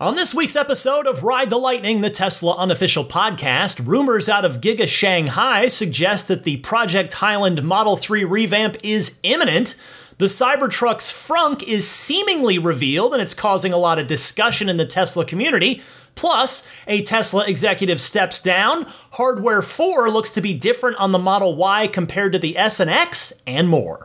On this week's episode of Ride the Lightning, the Tesla unofficial podcast, rumors out of Giga Shanghai suggest that the Project Highland Model 3 revamp is imminent. The Cybertruck's frunk is seemingly revealed, and it's causing a lot of discussion in the Tesla community. Plus, a Tesla executive steps down, Hardware 4 looks to be different on the Model Y compared to the S and X, and more.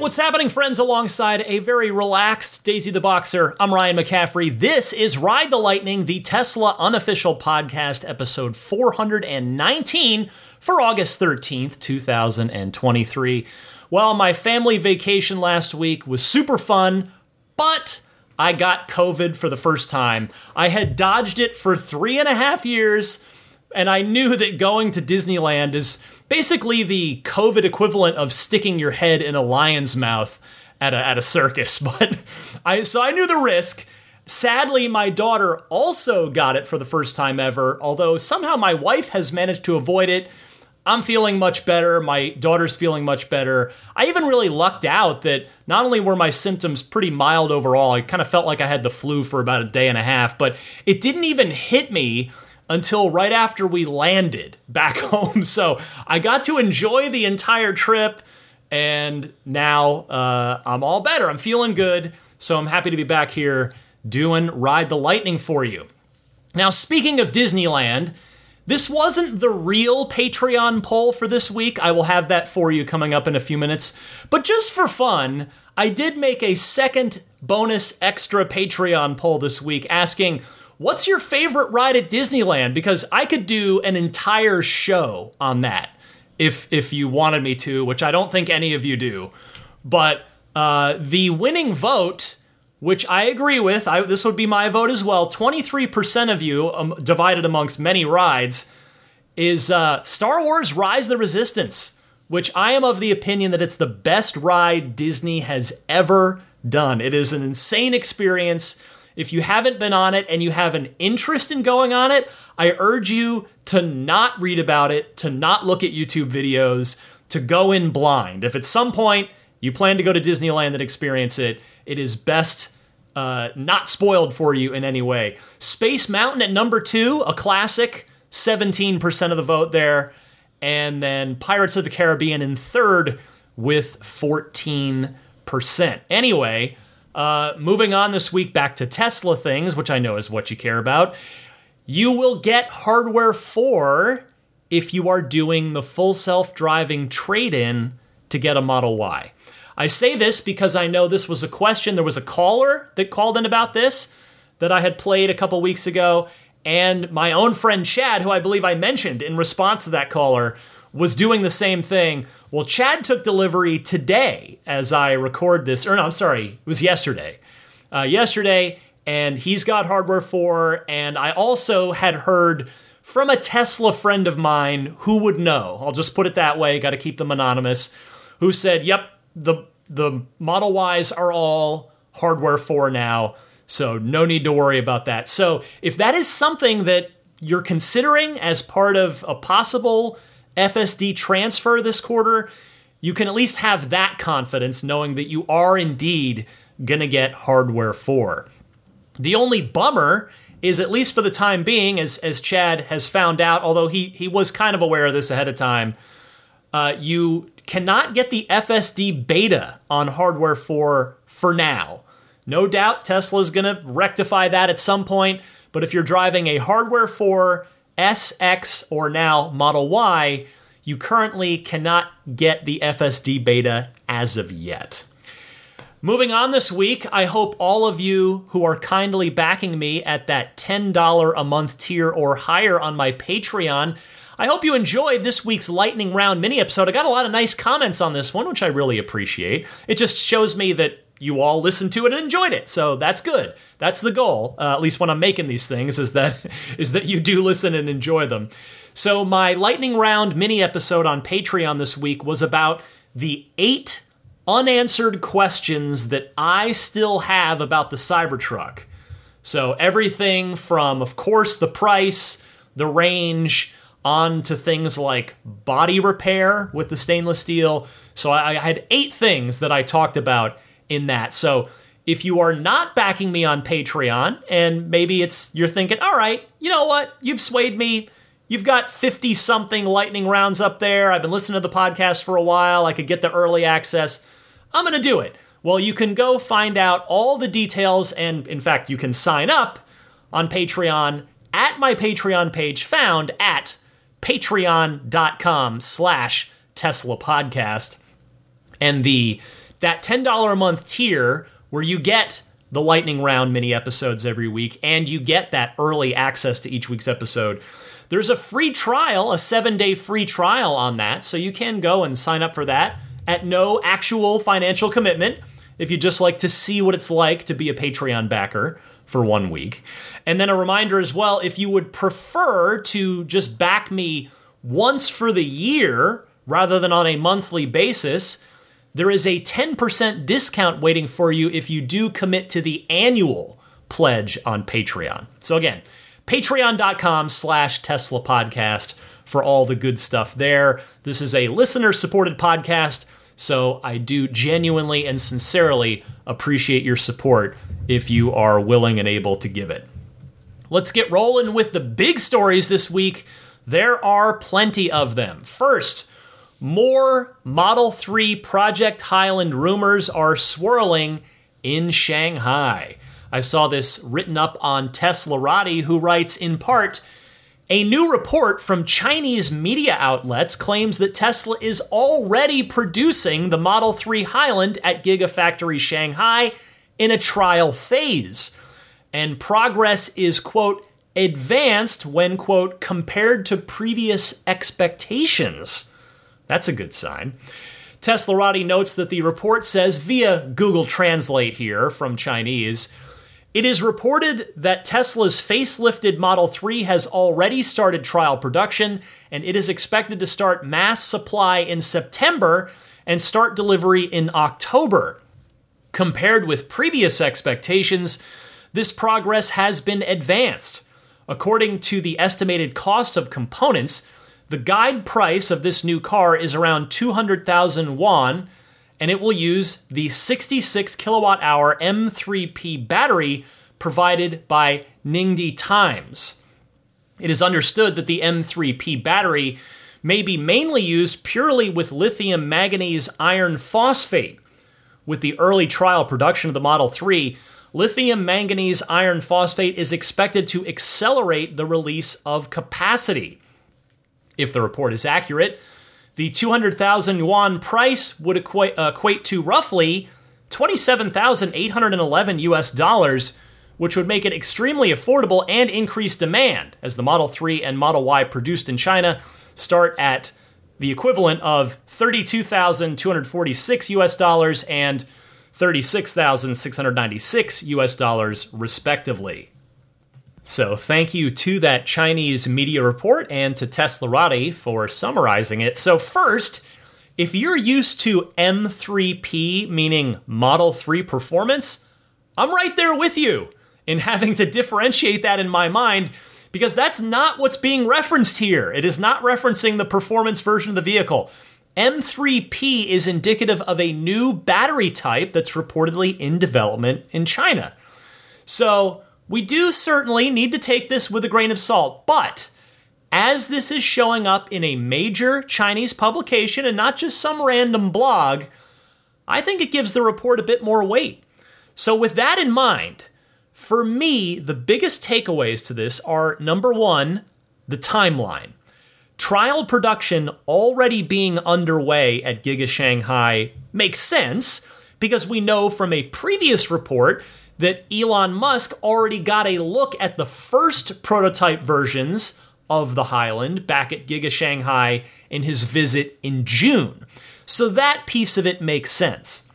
What's happening, friends? Alongside a very relaxed Daisy the Boxer, I'm Ryan McCaffrey. This is Ride the Lightning, the Tesla unofficial podcast, episode 419 for August 13th, 2023. Well, my family vacation last week was super fun, but I got COVID for the first time. I had dodged it for 3.5 years, and I knew that going to Disneyland is basically the COVID equivalent of sticking your head in a lion's mouth at a circus. But I knew the risk. Sadly, my daughter also got it for the first time ever, although somehow my wife has managed to avoid it. I'm feeling much better. My daughter's feeling much better. I even really lucked out that not only were my symptoms pretty mild overall, I kind of felt like I had the flu for about 1.5 days, but it didn't even hit me until right after we landed back home. So I got to enjoy the entire trip, and now I'm all better. I'm feeling good, so I'm happy to be back here doing Ride the Lightning for you. Now, speaking of Disneyland, this wasn't the real Patreon poll for this week. I will have that for you coming up in a few minutes. But just for fun, I did make a second bonus extra Patreon poll this week asking, what's your favorite ride at Disneyland? Because I could do an entire show on that if you wanted me to, which I don't think any of you do. But the winning vote, which I agree with, this would be my vote as well, 23% of you, divided amongst many rides, is Star Wars Rise of the Resistance, which I am of the opinion that it's the best ride Disney has ever done. It is an insane experience. If you haven't been on it and you have an interest in going on it, I urge you to not read about it, to not look at YouTube videos, to go in blind. If at some point you plan to go to Disneyland and experience it, it is best not spoiled for you in any way. Space Mountain at number 2, a classic, 17% of the vote there. And then Pirates of the Caribbean in third with 14%. Anyway, moving on this week back to Tesla things, which I know is what you care about. You will get Hardware 4 if you are doing the full self-driving trade-in to get a Model Y. I say this because I know this was a question. There was a caller that called in about this that I had played a couple weeks ago. And my own friend Chad, who I believe I mentioned in response to that caller, was doing the same thing. Well, Chad took delivery today as I record this. Or no, I'm sorry. It was yesterday. And he's got Hardware 4. And I also had heard from a Tesla friend of mine who would know. I'll just put it that way. Got to keep them anonymous. Who said, yep, the Model Ys are all Hardware 4 now. So no need to worry about that. So if that is something that you're considering as part of a possible FSD transfer this quarter, you can at least have that confidence knowing that you are indeed going to get Hardware 4. The only bummer is, at least for the time being, as Chad has found out, although he was kind of aware of this ahead of time, you cannot get the FSD beta on Hardware 4 for now. No doubt Tesla's going to rectify that at some point, but if you're driving a Hardware 4 S, X, or now Model Y, you currently cannot get the FSD beta as of yet. Moving on this week, I hope all of you who are kindly backing me at that $10 a month tier or higher on my Patreon, I hope you enjoyed this week's Lightning Round mini episode. I got a lot of nice comments on this one, which I really appreciate. It just shows me that you all listened to it and enjoyed it, so that's good. That's the goal, at least when I'm making these things, is that you do listen and enjoy them. So my Lightning Round mini episode on Patreon this week was about the 8 unanswered questions that I still have about the Cybertruck. So everything from, of course, the price, the range, on to things like body repair with the stainless steel. So I had 8 things that I talked about in that. So if you are not backing me on Patreon, and maybe it's you're thinking, all right, you know what? You've swayed me. You've got 50-something lightning rounds up there. I've been listening to the podcast for a while. I could get the early access. I'm going to do it. Well, you can go find out all the details, and in fact, you can sign up on Patreon at my Patreon page found at patreon.com/TeslaPodcast. And that $10 a month tier where you get the lightning round mini episodes every week and you get that early access to each week's episode. There's a free trial, a 7-day free trial on that. So you can go and sign up for that at no actual financial commitment if you just like to see what it's like to be a Patreon backer for 1 week. And then a reminder as well, if you would prefer to just back me once for the year rather than on a monthly basis, there is a 10% discount waiting for you if you do commit to the annual pledge on Patreon. So again, patreon.com/TeslaPodcast for all the good stuff there. This is a listener-supported podcast, so I do genuinely and sincerely appreciate your support if you are willing and able to give it. Let's get rolling with the big stories this week. There are plenty of them. First, more Model 3 Project Highland rumors are swirling in Shanghai. I saw this written up on Teslarati, who writes, in part, a new report from Chinese media outlets claims that Tesla is already producing the Model 3 Highland at Gigafactory Shanghai in a trial phase, and progress is, quote, advanced when, quote, compared to previous expectations. That's a good sign. Teslarati notes that the report says, via Google Translate here from Chinese, it is reported that Tesla's facelifted Model 3 has already started trial production, and it is expected to start mass supply in September and start delivery in October. Compared with previous expectations, this progress has been advanced. According to the estimated cost of components, the guide price of this new car is around 200,000 yuan, and it will use the 66 kilowatt-hour M3P battery provided by Ningde Times. It is understood that the M3P battery may be mainly used purely with lithium manganese iron phosphate. With the early trial production of the Model 3, lithium manganese iron phosphate is expected to accelerate the release of capacity. If the report is accurate, the 200,000 yuan price would equate to roughly $27,811, which would make it extremely affordable and increase demand, as the Model 3 and Model Y produced in China start at the equivalent of $32,246 and $36,696, respectively. So thank you to that Chinese media report and to Teslarati for summarizing it. So first, if you're used to M3P, meaning Model 3 performance, I'm right there with you in having to differentiate that in my mind, because that's not what's being referenced here. It is not referencing the performance version of the vehicle. M3P is indicative of a new battery type that's reportedly in development in China. So we do certainly need to take this with a grain of salt, but as this is showing up in a major Chinese publication and not just some random blog, I think it gives the report a bit more weight. So with that in mind, for me, the biggest takeaways to this are, number one, the timeline. Trial production already being underway at Giga Shanghai makes sense because we know from a previous report that Elon Musk already got a look at the first prototype versions of the Highland back at Giga Shanghai in his visit in June. So that piece of it makes sense.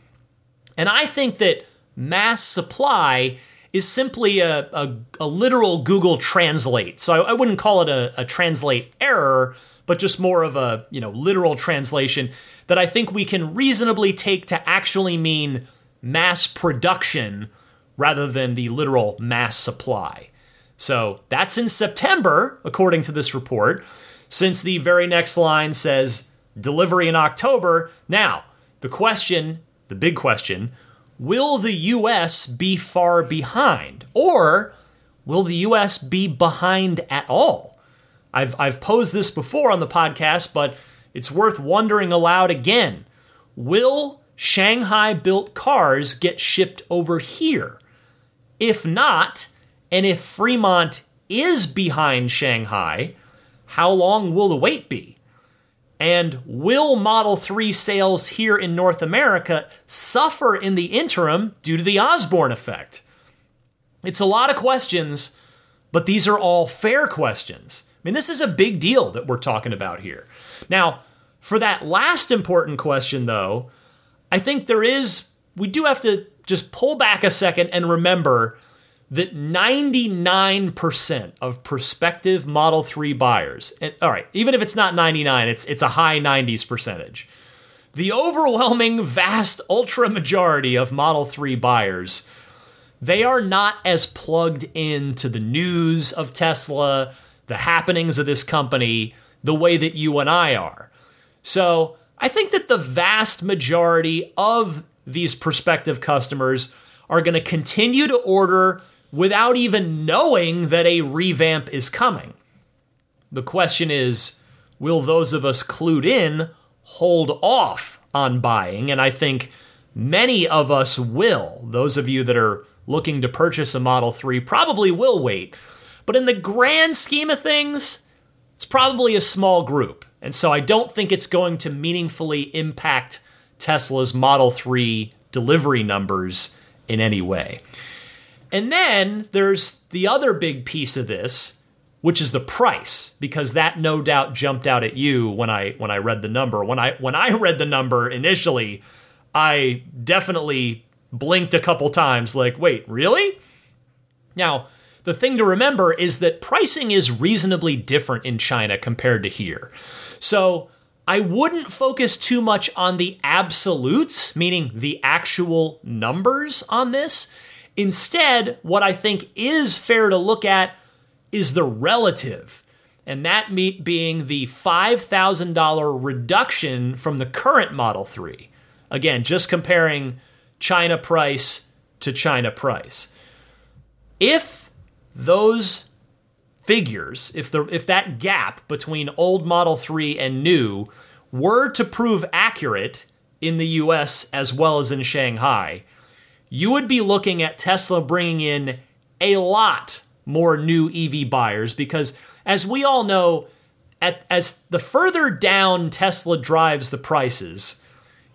And I think that mass supply is simply a literal Google Translate. So I wouldn't call it a translate error, but just more of a, you know, literal translation that I think we can reasonably take to actually mean mass production rather than the literal mass supply. So that's in September, according to this report, since the very next line says delivery in October. Now, the question, the big question, will the U.S. be far behind, or will the U.S. be behind at all? I've posed this before on the podcast, but it's worth wondering aloud again. Will Shanghai-built cars get shipped over here? If not, and if Fremont is behind Shanghai, how long will the wait be? And will Model 3 sales here in North America suffer in the interim due to the Osborne effect? It's a lot of questions, but these are all fair questions. I mean, this is a big deal that we're talking about here. Now, for that last important question, though, I think we do have to just pull back a second and remember that 99% of prospective Model 3 buyers, and all right, even if it's not 99, it's a high 90s percentage. The overwhelming, vast, ultra majority of Model 3 buyers, they are not as plugged into the news of Tesla, the happenings of this company, the way that you and I are. So I think that the vast majority of these prospective customers are going to continue to order without even knowing that a revamp is coming. The question is, will those of us clued in hold off on buying? And I think many of us will. Those of you that are looking to purchase a Model 3 probably will wait. But in the grand scheme of things, it's probably a small group. And so I don't think it's going to meaningfully impact Tesla's Model 3 delivery numbers in any way. And then there's the other big piece of this, which is the price, because that no doubt jumped out at you when I read the number. When I read the number initially, I definitely blinked a couple times like, wait, really? Now, the thing to remember is that pricing is reasonably different in China compared to here. So I wouldn't focus too much on the absolutes, meaning the actual numbers on this. Instead, what I think is fair to look at is the relative, and that being the $5,000 reduction from the current Model 3. Again, just comparing China price to China price. If those figures, if that gap between old Model 3 and new were to prove accurate in the US as well as in Shanghai, you would be looking at Tesla bringing in a lot more new EV buyers, because as we all know, as the further down Tesla drives the prices,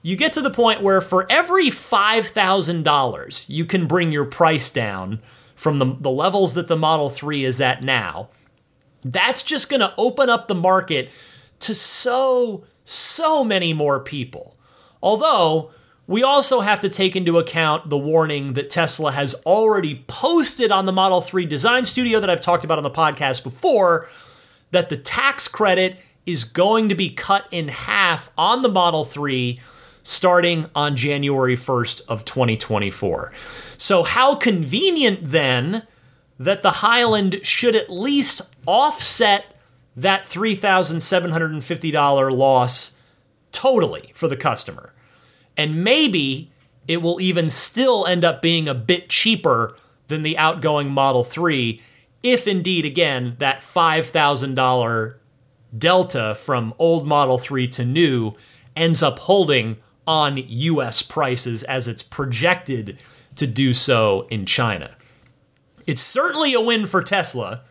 you get to the point where for every $5,000, you can bring your price down from the levels that the Model 3 is at now. That's just going to open up the market to so many more people. Although, we also have to take into account the warning that Tesla has already posted on the Model 3 Design Studio that I've talked about on the podcast before, that the tax credit is going to be cut in half on the Model 3 starting on January 1st of 2024. So how convenient then that the Highland should at least offset that $3,750 loss totally for the customer. And maybe it will even still end up being a bit cheaper than the outgoing Model 3, if indeed, again, that $5,000 delta from old Model 3 to new ends up holding on U.S. prices as it's projected to do so in China. It's certainly a win for Tesla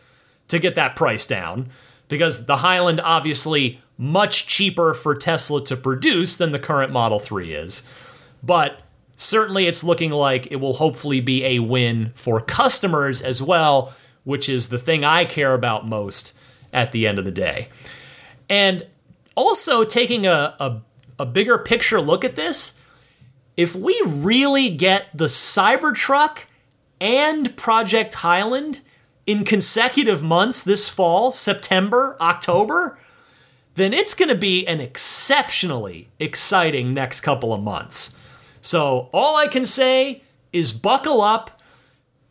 to get that price down, because the Highland obviously much cheaper for Tesla to produce than the current Model 3 is. But certainly it's looking like it will hopefully be a win for customers as well, which is the thing I care about most at the end of the day. And also taking a bigger picture look at this, if we really get the Cybertruck and Project Highland in consecutive months this fall, September, October, then it's going to be an exceptionally exciting next couple of months. So all I can say is buckle up.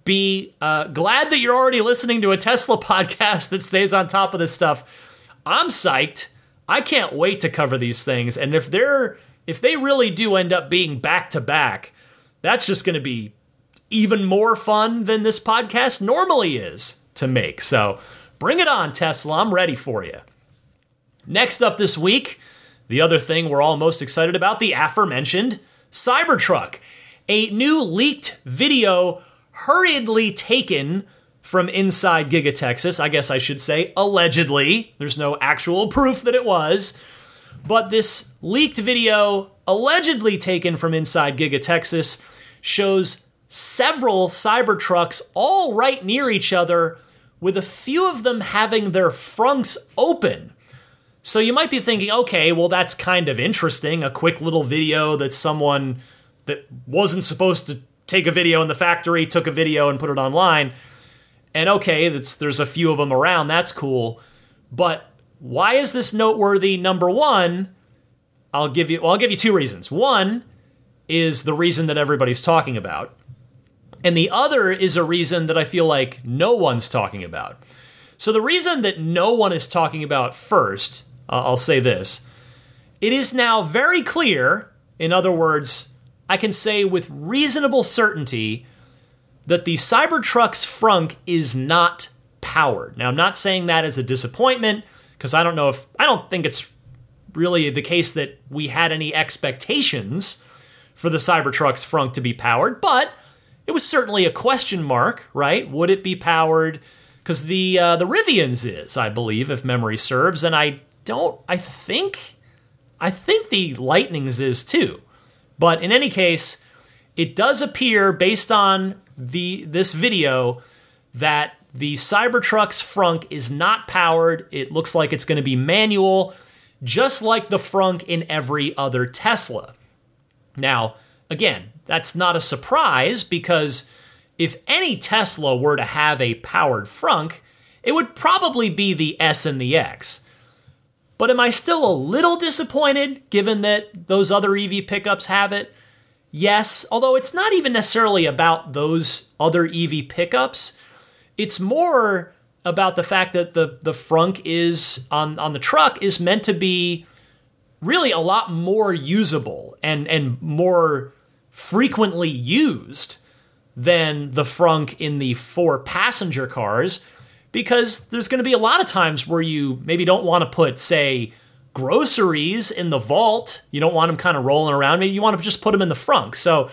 Be glad that you're already listening to a Tesla podcast that stays on top of this stuff. I'm psyched. I can't wait to cover these things. And if they really do end up being back-to-back, that's just going to be even more fun than this podcast normally is to make. So bring it on, Tesla. I'm ready for you. Next up this week, the other thing we're all most excited about, the aforementioned Cybertruck. A new leaked video hurriedly taken from inside Giga Texas. I guess I should say allegedly. There's no actual proof that it was. But this leaked video, allegedly taken from inside Giga Texas, shows several Cybertrucks all right near each other, with a few of them having their frunks open. So you might be thinking, okay, well, that's kind of interesting. A quick little video that someone that wasn't supposed to take a video in the factory took a video and put it online. And okay, there's a few of them around. That's cool. But why is this noteworthy? Number one, I'll give you two reasons. One is the reason that everybody's talking about. And the other is a reason that I feel like no one's talking about. So the reason that no one is talking about first, I'll say this. It is now very clear, in other words, I can say with reasonable certainty that the Cybertruck's frunk is not powered. Now, I'm not saying that as a disappointment, because I don't think it's really the case that we had any expectations for the Cybertruck's frunk to be powered, but it was certainly a question mark, right? Would it be powered? Because the Rivian's is, I believe, if memory serves, and I think the Lightning's is too. But in any case, it does appear, based on this video, that the Cybertruck's frunk is not powered. It looks like it's going to be manual, just like the frunk in every other Tesla. Now, again, that's not a surprise, because if any Tesla were to have a powered frunk, it would probably be the S and the X. But am I still a little disappointed, given that those other EV pickups have it? Yes, although it's not even necessarily about those other EV pickups. It's more about the fact that the frunk is on the truck is meant to be really a lot more usable and more frequently used than the frunk in the 4-passenger cars, because there's going to be a lot of times where you maybe don't want to put, say, groceries in the vault. You don't want them kind of rolling around. Maybe you want to just put them in the frunk. So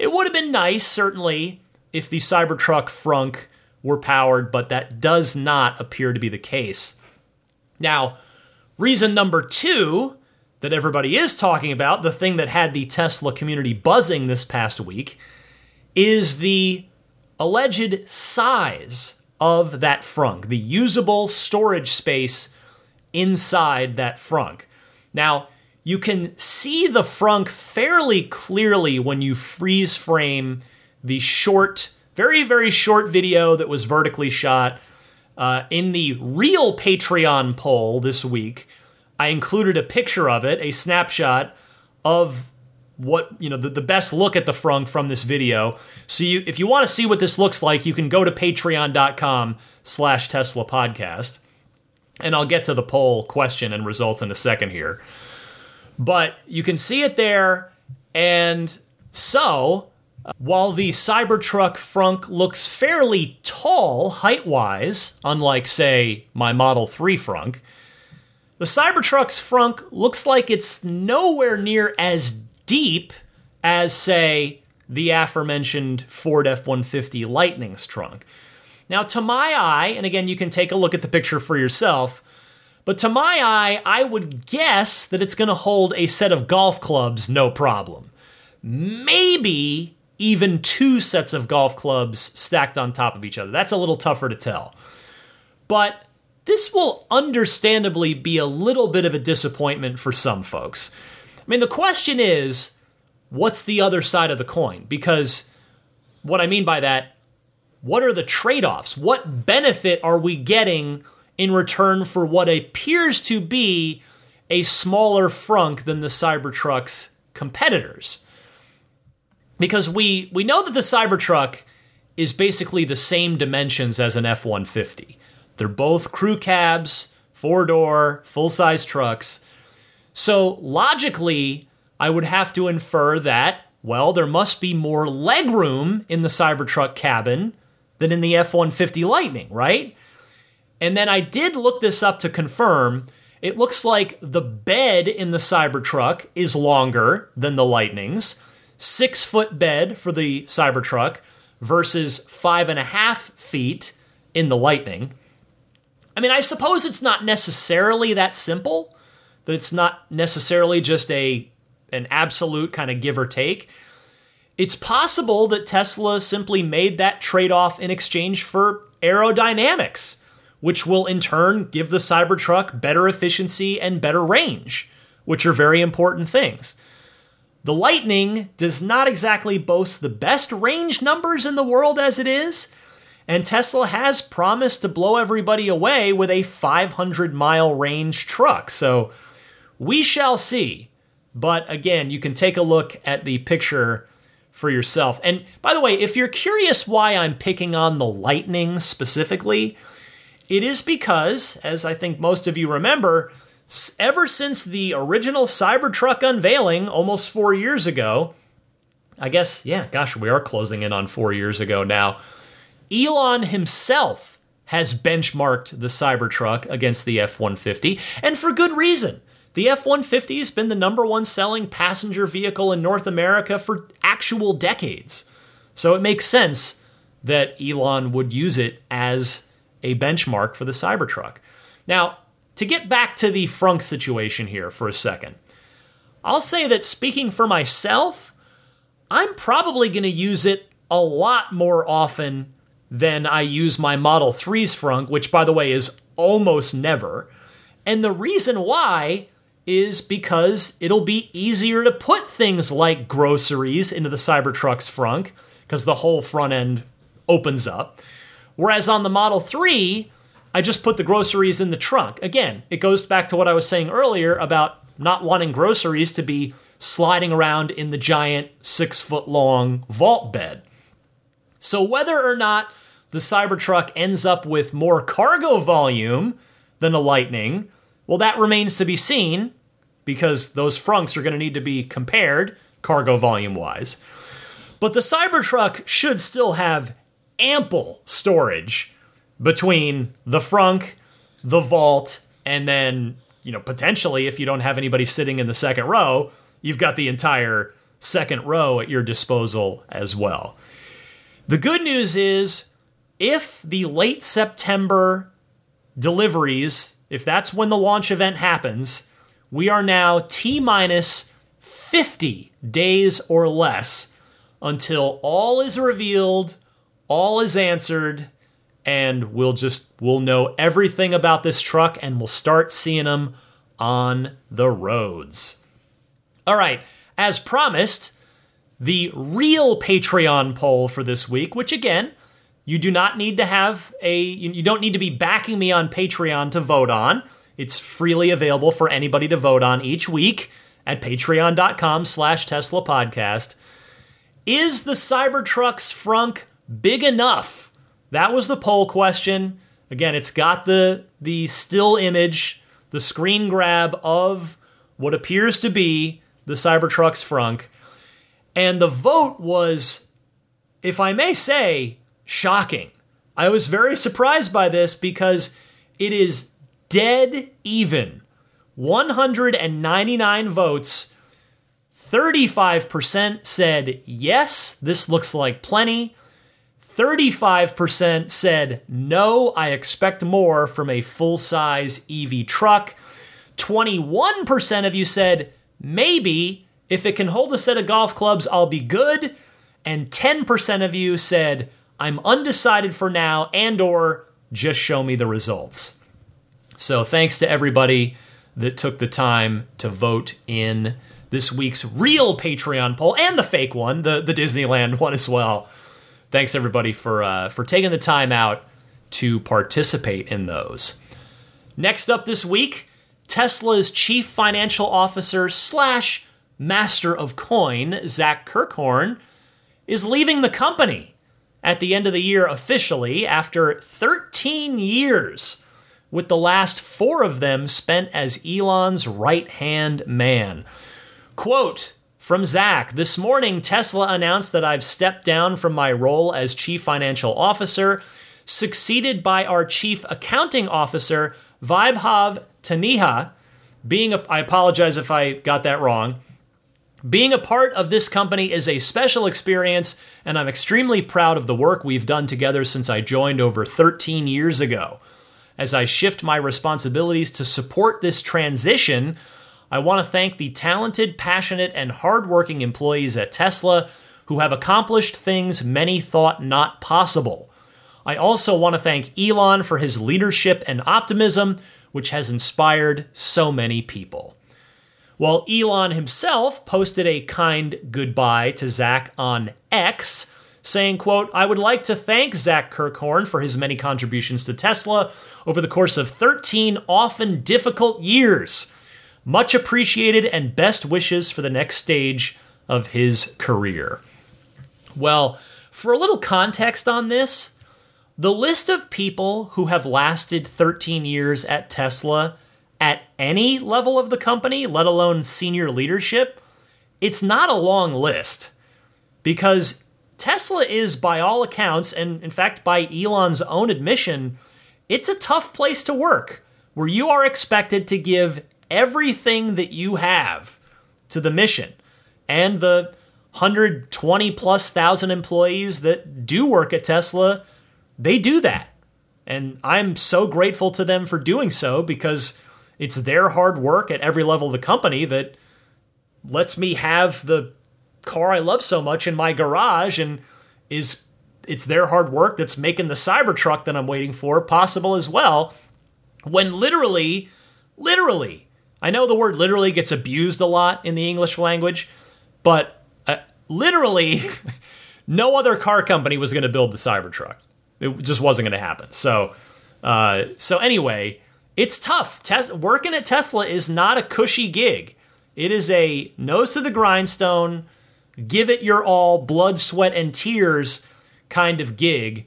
it would have been nice, certainly, if the Cybertruck frunk were powered, but that does not appear to be the case. Now, reason number two that everybody is talking about, the thing that had the Tesla community buzzing this past week, is the alleged size of that frunk, the usable storage space inside that frunk. Now, you can see the frunk fairly clearly when you freeze frame the short, very, very short video that was vertically shot. In the real Patreon poll this week, I included a picture of it, a snapshot of what, the best look at the frunk from this video. So if you want to see what this looks like, you can go to patreon.com/Tesla podcast. And I'll get to the poll question and results in a second here. But you can see it there. And so while the Cybertruck frunk looks fairly tall height-wise, unlike, say, my Model 3 frunk, the Cybertruck's frunk looks like it's nowhere near as deep as, say, the aforementioned Ford F-150 Lightning's trunk. Now, to my eye, and again, you can take a look at the picture for yourself, but to my eye, I would guess that it's going to hold a set of golf clubs, no problem. Maybe even 2 sets of golf clubs stacked on top of each other. That's a little tougher to tell. But this will understandably be a little bit of a disappointment for some folks. I mean, the question is, what's the other side of the coin? Because what I mean by that, what are the trade-offs? What benefit are we getting in return for what appears to be a smaller frunk than the Cybertruck's competitors. Because we know that the Cybertruck is basically the same dimensions as an F-150. They're both crew cabs, four-door, full-size trucks. So logically, I would have to infer that, well, there must be more legroom in the Cybertruck cabin than in the F-150 Lightning, right? And then I did look this up to confirm. It looks like the bed in the Cybertruck is longer than the Lightning's. 6-foot bed for the Cybertruck versus 5.5 feet in the Lightning. I mean, I suppose it's not necessarily that simple, that it's not necessarily just an absolute kind of give or take. It's possible that Tesla simply made that trade-off in exchange for aerodynamics, which will in turn give the Cybertruck better efficiency and better range, which are very important things. The Lightning does not exactly boast the best range numbers in the world as it is, and Tesla has promised to blow everybody away with a 500-mile range truck. So we shall see. But again, you can take a look at the picture for yourself. And by the way, if you're curious why I'm picking on the Lightning specifically, it is because, as I think most of you remember, ever since the original Cybertruck unveiling almost 4 years ago, I guess, we are closing in on 4 years ago now, Elon himself has benchmarked the Cybertruck against the F-150, and for good reason. The F-150 has been the number one selling passenger vehicle in North America for actual decades. So it makes sense that Elon would use it as a benchmark for the Cybertruck. Now, to get back to the frunk situation here for a second, I'll say that speaking for myself, I'm probably going to use it a lot more often than I use my Model 3's frunk, which, by the way, is almost never. And the reason why is because it'll be easier to put things like groceries into the Cybertruck's frunk, because the whole front end opens up. Whereas on the Model 3, I just put the groceries in the trunk. Again, it goes back to what I was saying earlier about not wanting groceries to be sliding around in the giant 6-foot-long vault bed. So whether or not the Cybertruck ends up with more cargo volume than a Lightning, well, that remains to be seen, because those frunks are going to need to be compared cargo volume-wise. But the Cybertruck should still have ample storage between the frunk, the vault, and then, potentially, if you don't have anybody sitting in the second row, you've got the entire second row at your disposal as well. The good news is, if the late September deliveries, if that's when the launch event happens, we are now T-minus 50 days or less until all is revealed, all is answered, and we'll know everything about this truck, and we'll start seeing them on the roads. All right, as promised, the real Patreon poll for this week, which again, you don't need to be backing me on Patreon to vote on. It's freely available for anybody to vote on each week at patreon.com/Tesla podcast. Is the Cybertruck's frunk big enough? That was the poll question. Again, it's got the still image, the screen grab of what appears to be the Cybertruck's frunk. And the vote was, if I may say, shocking. I was very surprised by this because it is dead even. 199 votes. 35% said, yes, this looks like plenty. 35% said, no, I expect more from a full-size EV truck. 21% of you said, maybe, if it can hold a set of golf clubs, I'll be good. And 10% of you said, I'm undecided for now, and or just show me the results. So thanks to everybody that took the time to vote in this week's real Patreon poll, and the fake one, the Disneyland one as well. Thanks, everybody, for taking the time out to participate in those. Next up this week, Tesla's chief financial officer slash master of coin, Zach Kirkhorn, is leaving the company at the end of the year officially after 13 years, with the last 4 of them spent as Elon's right-hand man. Quote from Zach, "This morning, Tesla announced that I've stepped down from my role as chief financial officer, succeeded by our chief accounting officer, Vaibhav Taneja, I apologize if I got that wrong. Being a part of this company is a special experience, and I'm extremely proud of the work we've done together since I joined over 13 years ago. As I shift my responsibilities to support this transition, I want to thank the talented, passionate, and hardworking employees at Tesla who have accomplished things many thought not possible. I also want to thank Elon for his leadership and optimism, which has inspired so many people." While Elon himself posted a kind goodbye to Zach on X, saying, quote, "I would like to thank Zach Kirkhorn for his many contributions to Tesla over the course of 13 often difficult years. Much appreciated and best wishes for the next stage of his career." Well, for a little context on this, the list of people who have lasted 13 years at Tesla at any level of the company, let alone senior leadership, it's not a long list, because Tesla is, by all accounts, and in fact, by Elon's own admission, it's a tough place to work, where you are expected to give everything that you have to the mission and the 120,000+ employees that do work at Tesla. They do that, and I'm so grateful to them for doing so, because it's their hard work at every level of the company that lets me have the car I love so much in my garage, and it's their hard work that's making the Cybertruck that I'm waiting for possible as well. When literally, I know the word literally gets abused a lot in the English language, but literally no other car company was going to build the Cybertruck. It just wasn't going to happen. So anyway, it's tough. Working at Tesla is not a cushy gig. It is a nose to the grindstone, give it your all, blood, sweat, and tears kind of gig.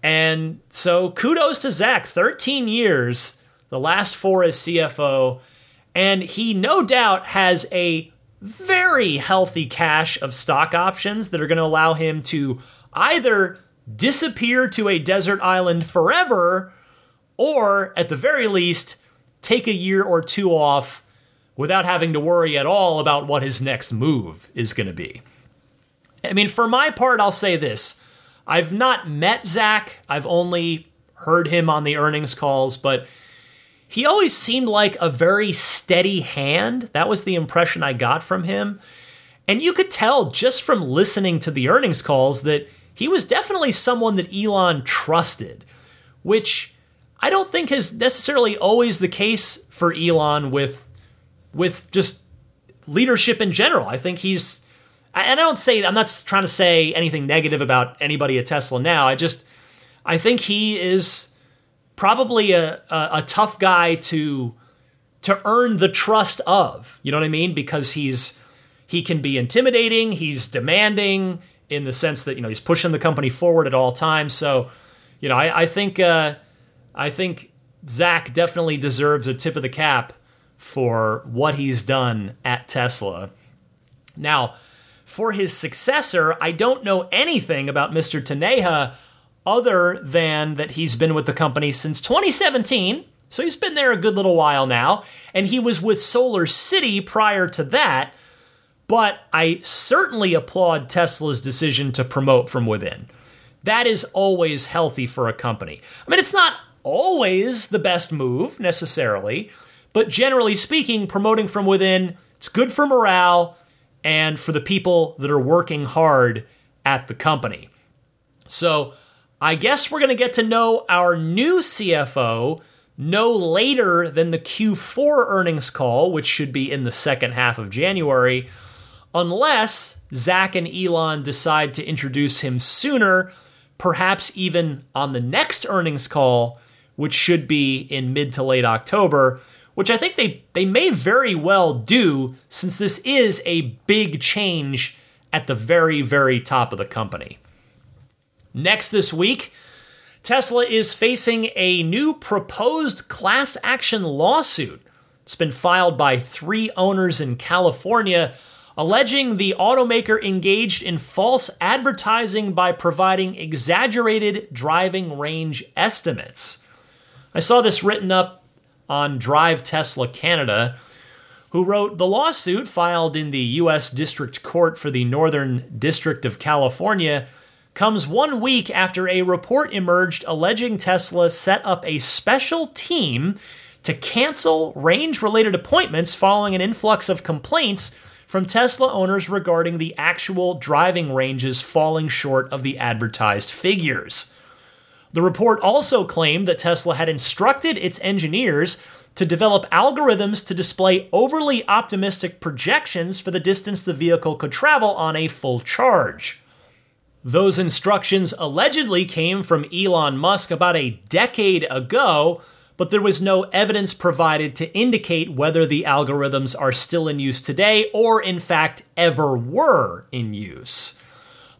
And so kudos to Zach, 13 years, the last 4 as CFO, and he no doubt has a very healthy cache of stock options that are going to allow him to either disappear to a desert island forever, or at the very least, take a year or 2 off without having to worry at all about what his next move is going to be. I mean, for my part, I'll say this. I've not met Zach. I've only heard him on the earnings calls, but he always seemed like a very steady hand. That was the impression I got from him. And you could tell just from listening to the earnings calls that he was definitely someone that Elon trusted, which I don't think is necessarily always the case for Elon with just leadership in general. I think I'm not trying to say anything negative about anybody at Tesla now. I think he is probably a tough guy to earn the trust of, you know what I mean? Because he can be intimidating, he's demanding in the sense that, you know, he's pushing the company forward at all times. So, you know, I think Zach definitely deserves a tip of the cap for what he's done at Tesla. Now, for his successor, I don't know anything about Mr. Taneja other than that he's been with the company since 2017, so he's been there a good little while now, and he was with Solar City prior to that, but I certainly applaud Tesla's decision to promote from within. That is always healthy for a company. I mean, it's not always the best move necessarily, but generally speaking, promoting from within, it's good for morale and for the people that are working hard at the company. So I guess we're going to get to know our new CFO no later than the Q4 earnings call, which should be in the second half of January, unless Zach and Elon decide to introduce him sooner, perhaps even on the next earnings call, which should be in mid to late October, which I think they may very well do, since this is a big change at the very, very top of the company. Next this week, Tesla is facing a new proposed class action lawsuit. It's been filed by 3 owners in California, alleging the automaker engaged in false advertising by providing exaggerated driving range estimates. I saw this written up on Drive Tesla Canada, who wrote, the lawsuit filed in the U.S. District Court for the Northern District of California comes 1 week after a report emerged alleging Tesla set up a special team to cancel range-related appointments following an influx of complaints from Tesla owners regarding the actual driving ranges falling short of the advertised figures. The report also claimed that Tesla had instructed its engineers to develop algorithms to display overly optimistic projections for the distance the vehicle could travel on a full charge. Those instructions allegedly came from Elon Musk about a decade ago, but there was no evidence provided to indicate whether the algorithms are still in use today or, in fact, ever were in use.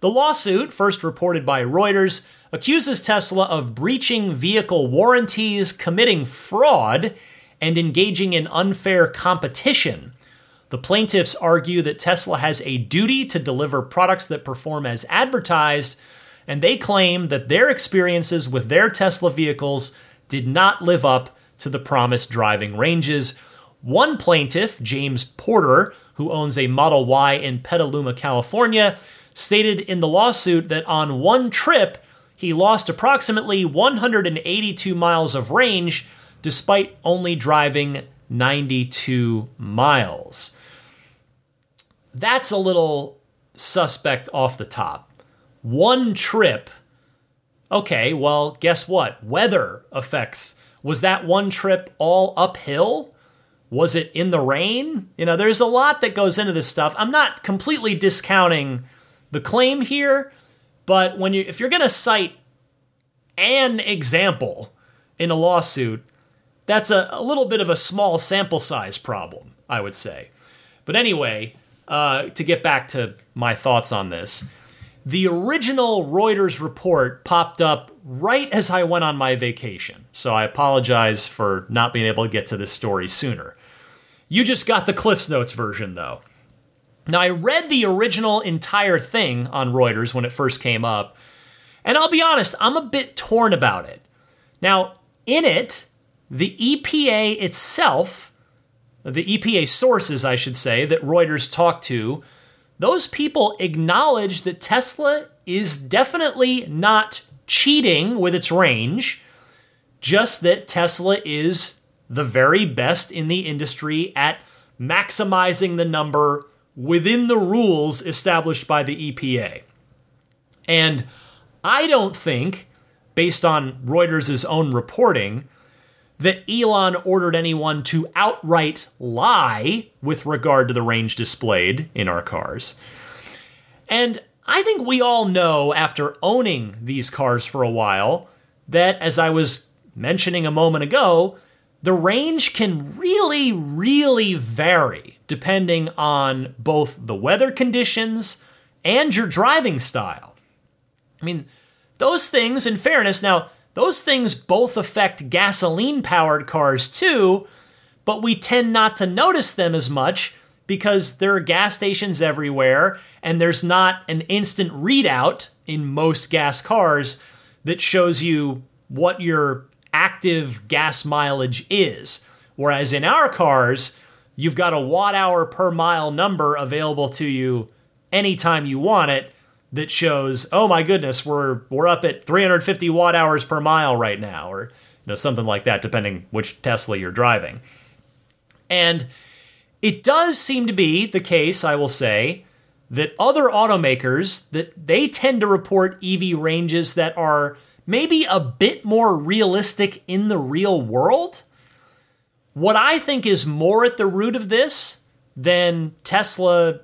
The lawsuit, first reported by Reuters, accuses Tesla of breaching vehicle warranties, committing fraud, and engaging in unfair competition. The plaintiffs argue that Tesla has a duty to deliver products that perform as advertised, and they claim that their experiences with their Tesla vehicles did not live up to the promised driving ranges. One plaintiff, James Porter, who owns a Model Y in Petaluma, California, stated in the lawsuit that on one trip, he lost approximately 182 miles of range, despite only driving 92 miles. That's a little suspect off the top. One trip. Okay, well, guess what? Weather effects. Was that one trip all uphill? Was it in the rain? You know, there's a lot that goes into this stuff. I'm not completely discounting the claim here, but if you're going to cite an example in a lawsuit, that's a little bit of a small sample size problem, I would say. But anyway, to get back to my thoughts on this, the original Reuters report popped up right as I went on my vacation, so I apologize for not being able to get to this story sooner. You just got the CliffsNotes version, though. Now, I read the original entire thing on Reuters when it first came up, and I'll be honest, I'm a bit torn about it. Now, in it, the EPA itself, the EPA sources, I should say, that Reuters talked to, those people acknowledge that Tesla is definitely not cheating with its range, just that Tesla is the very best in the industry at maximizing the number within the rules established by the EPA. And I don't think, based on Reuters' own reporting, that Elon ordered anyone to outright lie with regard to the range displayed in our cars. And I think we all know, after owning these cars for a while, that, as I was mentioning a moment ago, the range can really, really vary depending on both the weather conditions and your driving style. I mean, those things, in fairness, now, those things both affect gasoline-powered cars too, but we tend not to notice them as much because there are gas stations everywhere and there's not an instant readout in most gas cars that shows you what your active gas mileage is. Whereas in our cars, you've got a watt-hour per mile number available to you anytime you want it, that shows, oh my goodness, we're up at 350 watt hours per mile right now, or something like that, depending which Tesla you're driving. And it does seem to be the case, I will say, that other automakers, that they tend to report EV ranges that are maybe a bit more realistic in the real world. What I think is more at the root of this than Tesla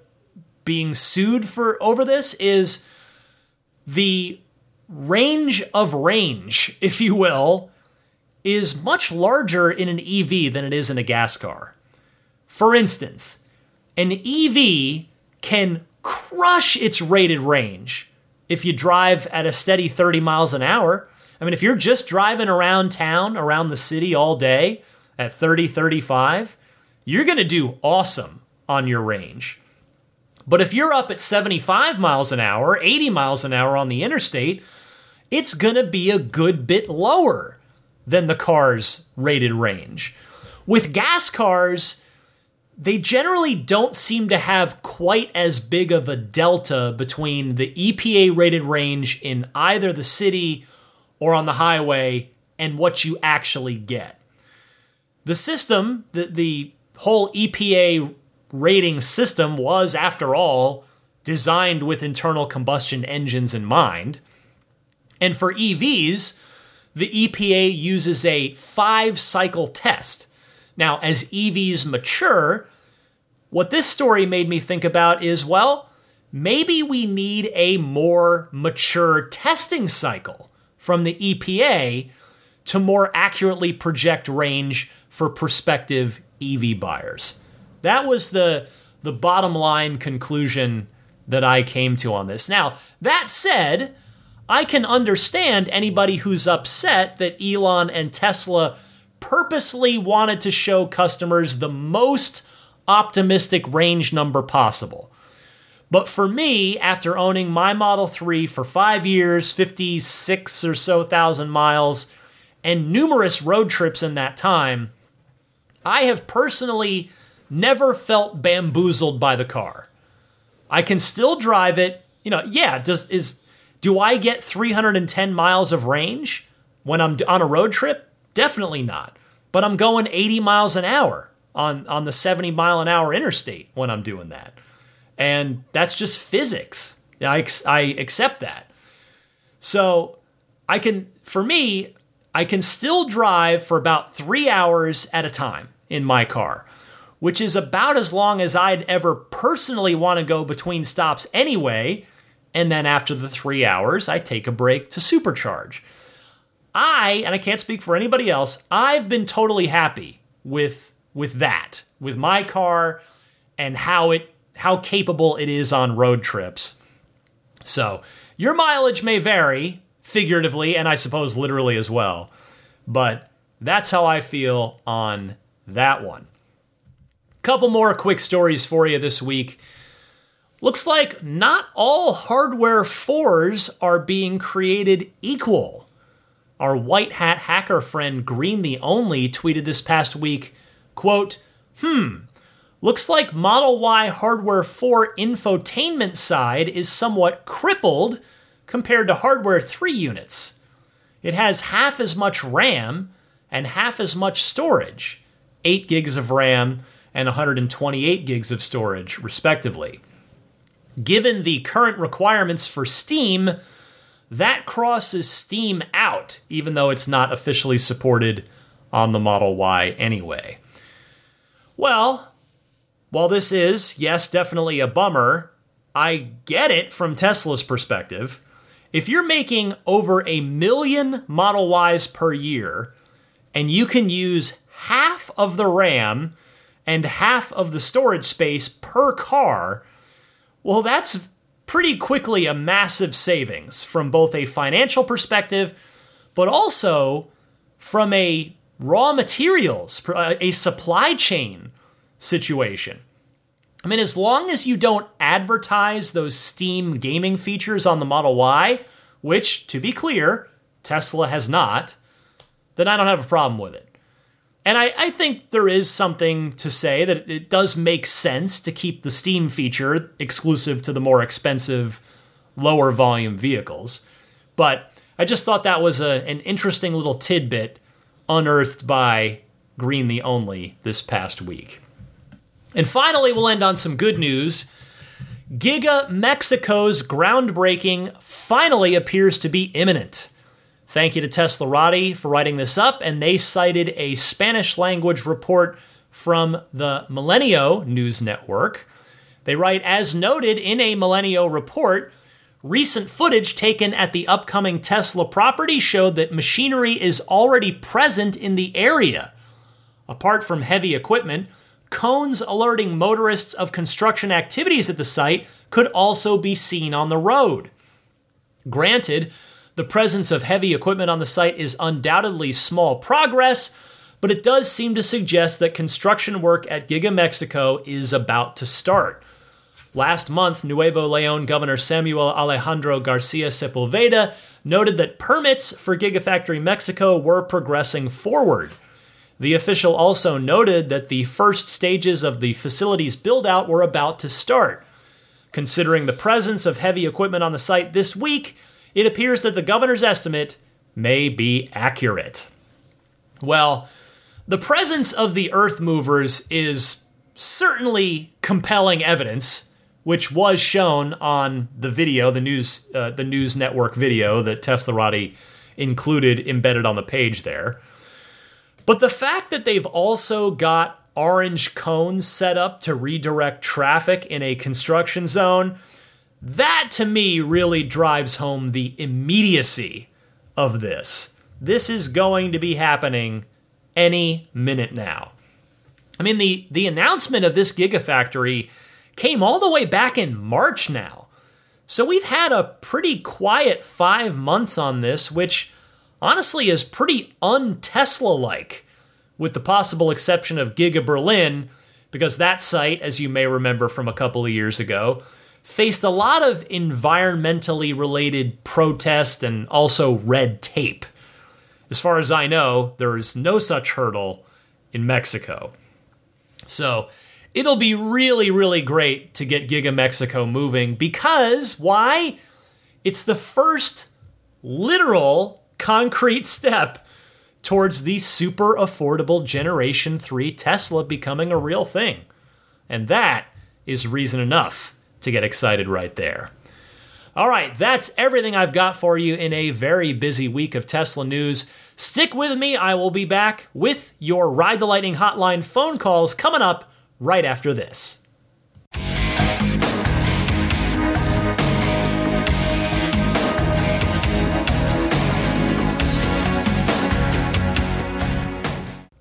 being sued over this is the range of range, if you will, is much larger in an EV than it is in a gas car. For instance, an EV can crush its rated range if you drive at a steady 30 miles an hour. I mean, if you're just driving around town, around the city all day at 30, 35, you're going to do awesome on your range. But if you're up at 75 miles an hour, 80 miles an hour on the interstate, it's going to be a good bit lower than the car's rated range. With gas cars, they generally don't seem to have quite as big of a delta between the EPA rated range in either the city or on the highway and what you actually get. The system, the whole EPA rating system was, after all, designed with internal combustion engines in mind. And for EVs, the EPA uses a 5-cycle test. Now, as EVs mature, what this story made me think about is, well, maybe we need a more mature testing cycle from the EPA to more accurately project range for prospective EV buyers. That was the bottom line conclusion that I came to on this. Now, that said, I can understand anybody who's upset that Elon and Tesla purposely wanted to show customers the most optimistic range number possible. But for me, after owning my Model 3 for 5 years, 56 or so thousand miles, and numerous road trips in that time, I have personally never felt bamboozled by the car. I can still drive it. You know, yeah, do I get 310 miles of range when I'm on a road trip? Definitely not. But I'm going 80 miles an hour on the 70 mile an hour interstate when I'm doing that. And that's just physics. I accept that. So I can still drive for about 3 hours at a time in my car, which is about as long as I'd ever personally want to go between stops anyway. And then after the 3 hours, I take a break to supercharge. And I can't speak for anybody else, I've been totally happy with that, with my car and how capable it is on road trips. So your mileage may vary, figuratively, and I suppose literally as well. But that's how I feel on that one. Couple more quick stories for you this week. Looks like not all Hardware 4s are being created equal. Our white hat hacker friend Green the Only tweeted this past week, quote, looks like Model Y Hardware 4 infotainment side is somewhat crippled compared to Hardware 3 units. It has half as much RAM and half as much storage, 8 gigs of RAM and 128 gigs of storage, respectively. Given the current requirements for Steam, that crosses Steam out, even though it's not officially supported on the Model Y anyway. Well, while this is, yes, definitely a bummer, I get it from Tesla's perspective. If you're making over 1 million Model Ys per year, and you can use half of the RAM and half of the storage space per car, well, that's pretty quickly a massive savings from both a financial perspective, but also from a raw materials, a supply chain situation. I mean, as long as you don't advertise those Steam gaming features on the Model Y, which, to be clear, Tesla has not, then I don't have a problem with it. And I think there is something to say that it does make sense to keep the Steam feature exclusive to the more expensive, lower volume vehicles. But I just thought that was an interesting little tidbit unearthed by Green the Only this past week. And finally, we'll end on some good news. Giga Mexico's groundbreaking finally appears to be imminent. Thank you to Teslarati for writing this up, and they cited a Spanish-language report from the Milenio News Network. They write, as noted in a Milenio report, Recent footage taken at the upcoming Tesla property showed that machinery is already present in the area. Apart from heavy equipment, cones alerting motorists of construction activities at the site could also be seen on the road. Granted, the presence of heavy equipment on the site is undoubtedly small progress, but it does seem to suggest that construction work at Giga Mexico is about to start. Last month, Nuevo León Governor Samuel Alejandro Garcia Sepulveda noted that permits for Gigafactory Mexico were progressing forward. The official also noted that the first stages of the facility's build-out were about to start. Considering the presence of heavy equipment on the site this week, it appears that the governor's estimate may be accurate. Well, the presence of the earth movers is certainly compelling evidence, which was shown on the video, the news network video that Teslarati included embedded on the page there. But the fact that they've also got orange cones set up to redirect traffic in a construction zone, that to me really drives home the immediacy of this. This is going to be happening any minute now. I mean, the announcement of this Gigafactory came all the way back in March now. So we've had a pretty quiet 5 months on this, which honestly is pretty un-Tesla-like, with the possible exception of Giga Berlin, because that site, as you may remember from a couple of years ago, faced a lot of environmentally related protest and also red tape. As far as I know, there is no such hurdle in Mexico. So it'll be really, really great to get Giga Mexico moving because, why? It's the first literal concrete step towards the super affordable Generation 3 Tesla becoming a real thing. And that is reason enough to get excited right there. All right, that's everything I've got for you in a very busy week of Tesla news. Stick with me. I will be back with your Ride the Lightning hotline phone calls coming up right after this.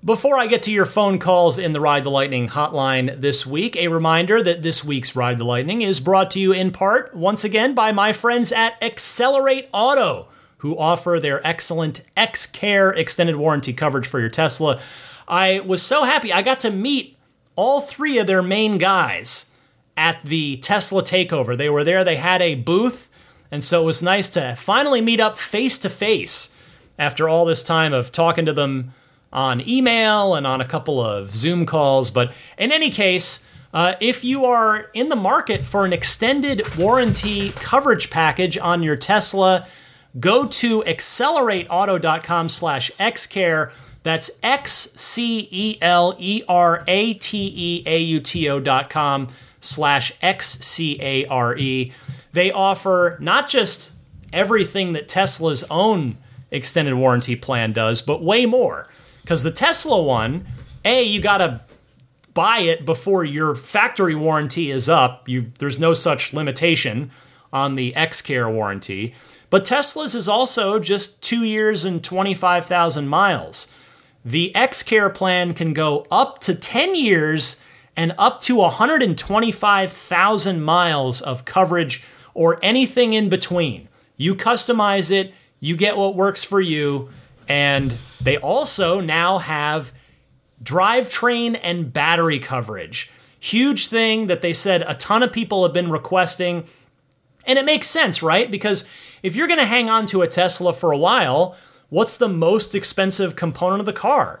Before I get to your phone calls in the Ride the Lightning hotline this week, a reminder that this week's Ride the Lightning is brought to you in part, once again, by my friends at Accelerate Auto, who offer their excellent X-Care extended warranty coverage for your Tesla. I was so happy I got to meet all three of their main guys at the Tesla takeover. They were there, they had a booth, and so it was nice to finally meet up face to face after all this time of talking to them on email and on a couple of Zoom calls. But in any case, if you are in the market for an extended warranty coverage package on your Tesla, go to accelerateauto.com/xcare. That's XCELERATEAUTO.com/XCARE. They offer not just everything that Tesla's own extended warranty plan does, but way more. Because the Tesla one, A, you got to buy it before your factory warranty is up. There's no such limitation on the X-Care warranty. But Tesla's is also just 2 years and 25,000 miles. The X-Care plan can go up to 10 years and up to 125,000 miles of coverage or anything in between. You customize it, you get what works for you, and they also now have drivetrain and battery coverage. Huge thing that they said a ton of people have been requesting. And it makes sense, right? Because if you're going to hang on to a Tesla for a while, what's the most expensive component of the car?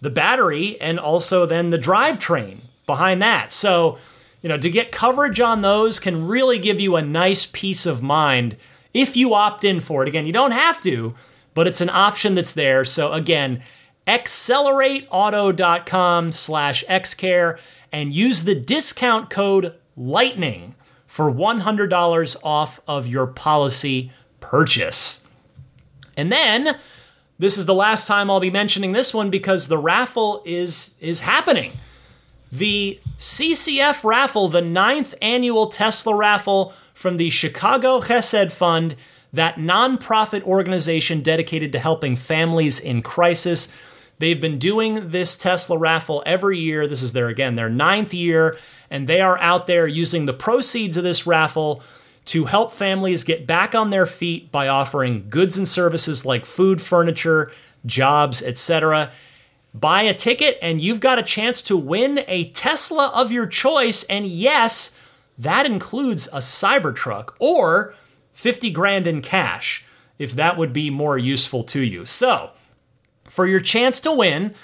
The battery and also then the drivetrain behind that. So, to get coverage on those can really give you a nice peace of mind if you opt in for it. Again, you don't have to, but it's an option that's there. So again, accelerateauto.com/xcare and use the discount code LIGHTNING for $100 off of your policy purchase. And then, this is the last time I'll be mentioning this one because the raffle is happening. The CCF raffle, the 9th annual Tesla raffle from the Chicago Chesed Fund, that nonprofit organization dedicated to helping families in crisis. They've been doing this Tesla raffle every year. This is their ninth year, and they are out there using the proceeds of this raffle to help families get back on their feet by offering goods and services like food, furniture, jobs, etc. Buy a ticket and you've got a chance to win a Tesla of your choice, and yes, that includes a Cybertruck or $50,000 in cash, if that would be more useful to you. So, for your chance to win,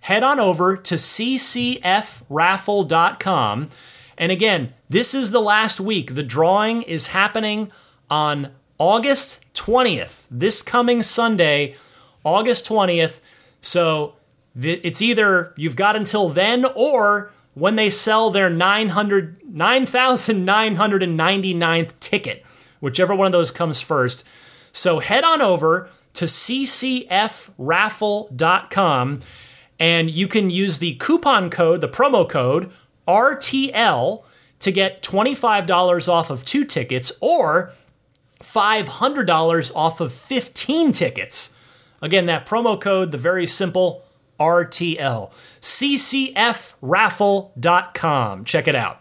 head on over to ccfraffle.com. And again, this is the last week. The drawing is happening on August 20th, this coming Sunday, August 20th. So it's either you've got until then, or when they sell their 9,999th ticket, whichever one of those comes first. So head on over to ccfraffle.com, and you can use the coupon code, the promo code, RTL, to get $25 off of 2 tickets or $500 off of 15 tickets. Again, that promo code, the very simple RTL, ccfraffle.com. Check it out.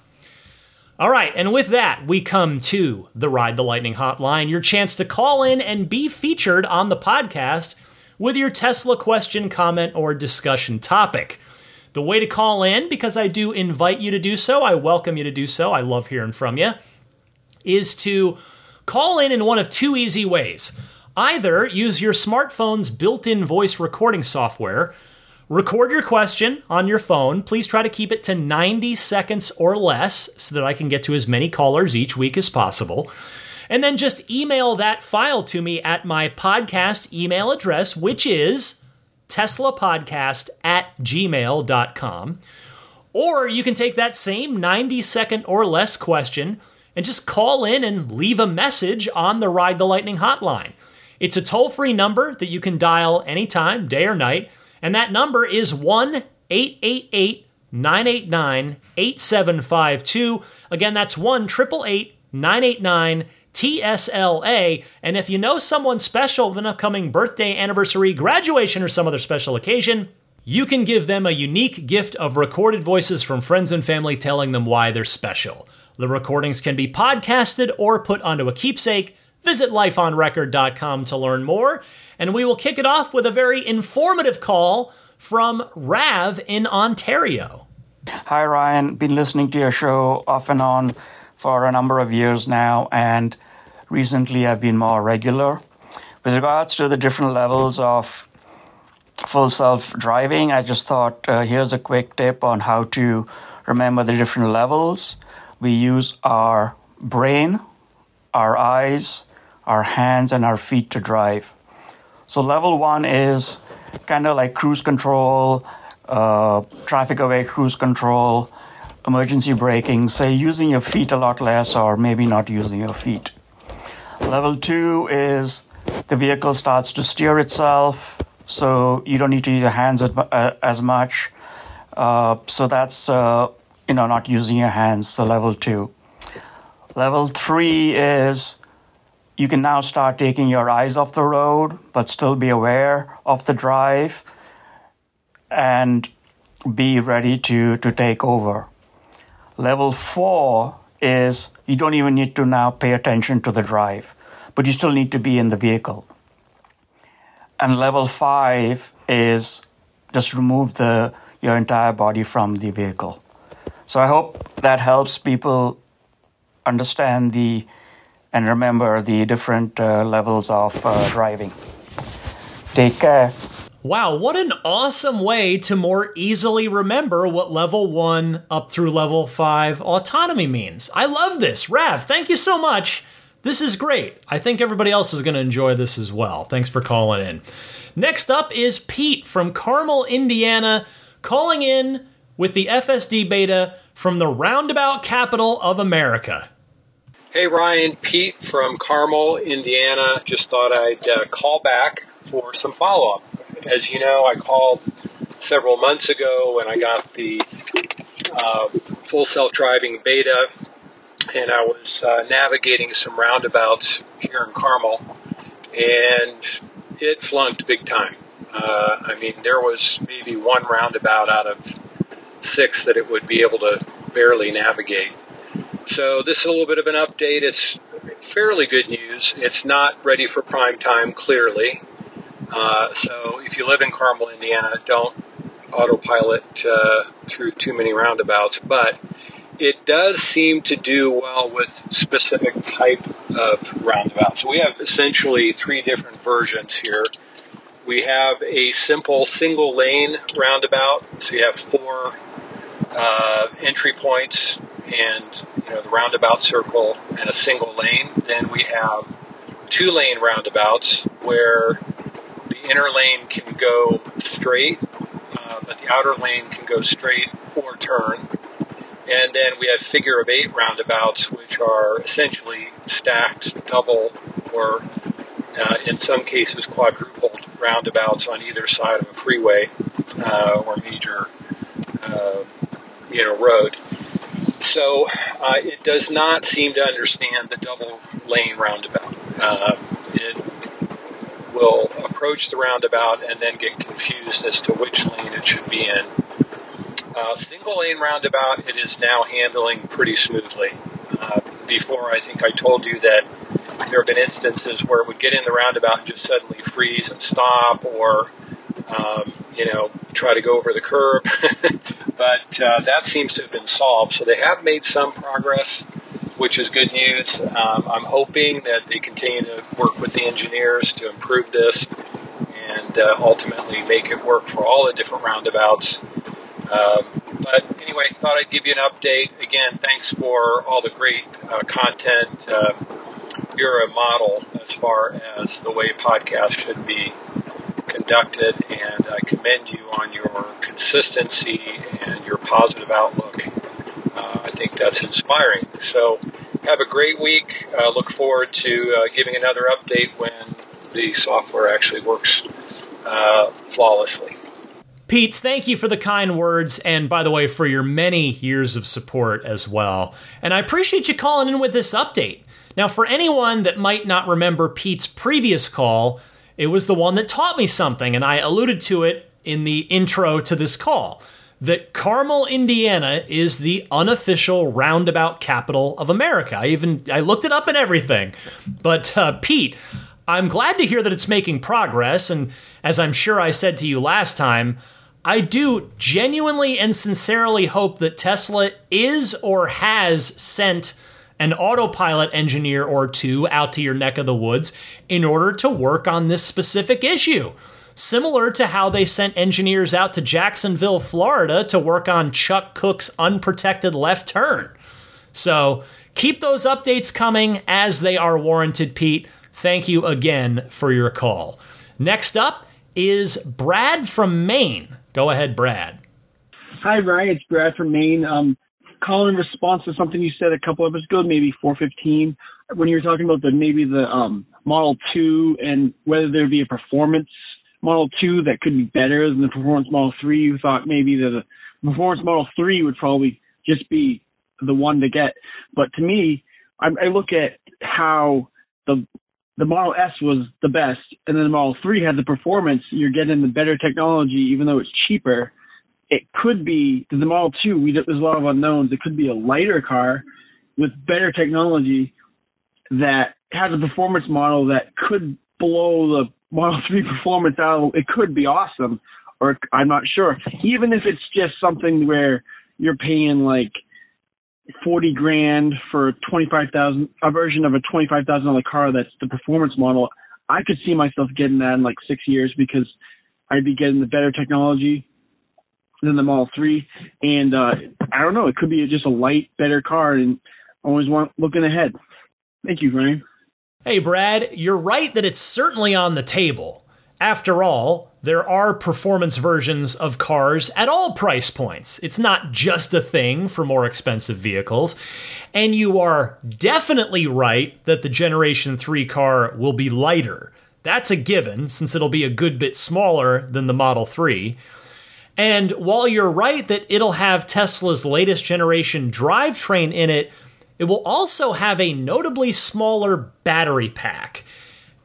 All right, and with that, we come to the Ride the Lightning hotline, your chance to call in and be featured on the podcast with your Tesla question, comment, or discussion topic. The way to call in, because I do invite you to do so, I welcome you to do so, I love hearing from you, is to call in one of 2 easy ways. Either use your smartphone's built-in voice recording software, record your question on your phone. Please try to keep it to 90 seconds or less so that I can get to as many callers each week as possible. And then just email that file to me at my podcast email address, which is teslapodcast@gmail.com. Or you can take that same 90-second or less question and just call in and leave a message on the Ride the Lightning hotline. It's a toll-free number that you can dial anytime, day or night. And that number is 1-888-989-8752. Again, that's 1-888-989-TSLA. And if you know someone special with an upcoming birthday, anniversary, graduation, or some other special occasion, you can give them a unique gift of recorded voices from friends and family telling them why they're special. The recordings can be podcasted or put onto a keepsake. Visit lifeonrecord.com to learn more. And we will kick it off with a very informative call from Rav in Ontario. Hi, Ryan. Been listening to your show off and on for a number of years now, and recently I've been more regular. With regards to the different levels of full self-driving, I just thought here's a quick tip on how to remember the different levels. We use our brain, our eyes, our hands, and our feet to drive. So level 1 is kind of like cruise control, traffic away cruise control, emergency braking, say using your feet a lot less or maybe not using your feet. Level 2 is the vehicle starts to steer itself, so you don't need to use your hands as much. So that's, not using your hands, so level 2. Level 3 is you can now start taking your eyes off the road, but still be aware of the drive and be ready to take over. Level 4 is you don't even need to now pay attention to the drive, but you still need to be in the vehicle. And level 5 is just remove your entire body from the vehicle. So I hope that helps people understand and remember the different levels of driving. Take care. Wow, what an awesome way to more easily remember what level 1 up through level 5 autonomy means. I love this. Rav, thank you so much. This is great. I think everybody else is going to enjoy this as well. Thanks for calling in. Next up is Pete from Carmel, Indiana, calling in with the FSD beta from the roundabout capital of America. Hey, Ryan, Pete from Carmel, Indiana. Just thought I'd call back for some follow-up. As you know, I called several months ago when I got the full self-driving beta and I was navigating some roundabouts here in Carmel, and it flunked big time. I mean, there was maybe one roundabout out of six that it would be able to barely navigate. So this is a little bit of an update. It's fairly good news. It's not ready for prime time, clearly. So if you live in Carmel, Indiana, don't autopilot through too many roundabouts. But it does seem to do well with specific type of roundabouts. So we have essentially three different versions here. We have a simple single lane roundabout, so you have four entry points and, you know, the roundabout circle and a single lane. Then we have two lane roundabouts where the inner lane can go straight, but the outer lane can go straight or turn. And then we have figure of eight roundabouts, which are essentially stacked double or in some cases quadrupled roundabouts on either side of a freeway or major road. So it does not seem to understand the double lane roundabout. It will approach the roundabout and then get confused as to which lane it should be in. Single lane roundabout, it is now handling pretty smoothly. Before, I think I told you that there have been instances where it would get in the roundabout and just suddenly freeze and stop or, try to go over the curb. But that seems to have been solved. So they have made some progress, which is good news. I'm hoping that they continue to work with the engineers to improve this and ultimately make it work for all the different roundabouts. But anyway, thought I'd give you an update. Again, thanks for all the great content. You're a model as far as the way podcasts should be conducted, and I commend you on your consistency and your positive outlook. I think that's inspiring. So have a great week. Look forward to giving another update when the software actually works flawlessly. Pete, thank you for the kind words and, by the way, for your many years of support as well. And I appreciate you calling in with this update. Now, for anyone that might not remember Pete's previous call, it was the one that taught me something, and I alluded to it in the intro to this call, that Carmel, Indiana is the unofficial roundabout capital of America. I looked it up and everything. But Pete, I'm glad to hear that it's making progress, and as I'm sure I said to you last time, I do genuinely and sincerely hope that Tesla is or has sent an autopilot engineer or two out to your neck of the woods in order to work on this specific issue. Similar to how they sent engineers out to Jacksonville, Florida to work on Chuck Cook's unprotected left turn. So keep those updates coming as they are warranted, Pete. Thank you again for your call. Next up is Brad from Maine. Go ahead, Brad. Hi, Ryan. It's Brad from Maine. Call in response to something you said a couple episodes ago, maybe 415, when you were talking about the Model 2 and whether there'd be a performance Model 2 that could be better than the performance Model 3. You thought maybe that the performance Model 3 would probably just be the one to get. But to me, I look at how the Model S was the best, and then the Model 3 had the performance. You're getting the better technology, even though it's cheaper. It could be, the Model 2, there's a lot of unknowns. It could be a lighter car with better technology that has a performance model that could blow the Model 3 performance out. It could be awesome, or I'm not sure. Even if it's just something where you're paying like $40,000 for a version of a $25,000 car that's the performance model, I could see myself getting that in like 6 years because I'd be getting the better technology than the Model 3, and I don't know, it could be just a light, better car, and always looking ahead. Thank you, Ryan. Hey, Brad, you're right that it's certainly on the table. After all, there are performance versions of cars at all price points. It's not just a thing for more expensive vehicles, and you are definitely right that the Generation 3 car will be lighter. That's a given, since it'll be a good bit smaller than the Model 3. And while you're right that it'll have Tesla's latest generation drivetrain in it, It will also have a notably smaller battery pack.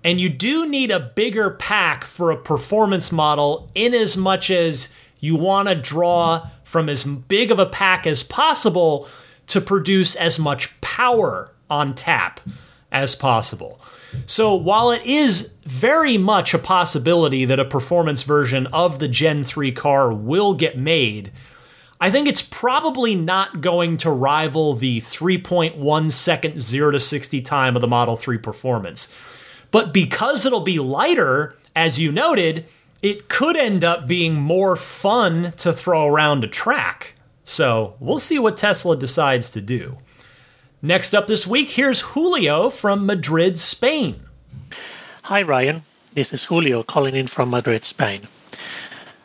And you do need a bigger pack for a performance model, in as much as you want to draw from as big of a pack as possible to produce as much power on tap as possible. So while it is very much a possibility that a performance version of the Gen 3 car will get made, I think it's probably not going to rival the 3.1 second 0 to 60 time of the Model 3 performance. But because it'll be lighter, as you noted, it could end up being more fun to throw around a track. So we'll see what Tesla decides to do. Next up this week, here's Julio from Madrid, Spain. Hi, Ryan. This is Julio calling in from Madrid, Spain.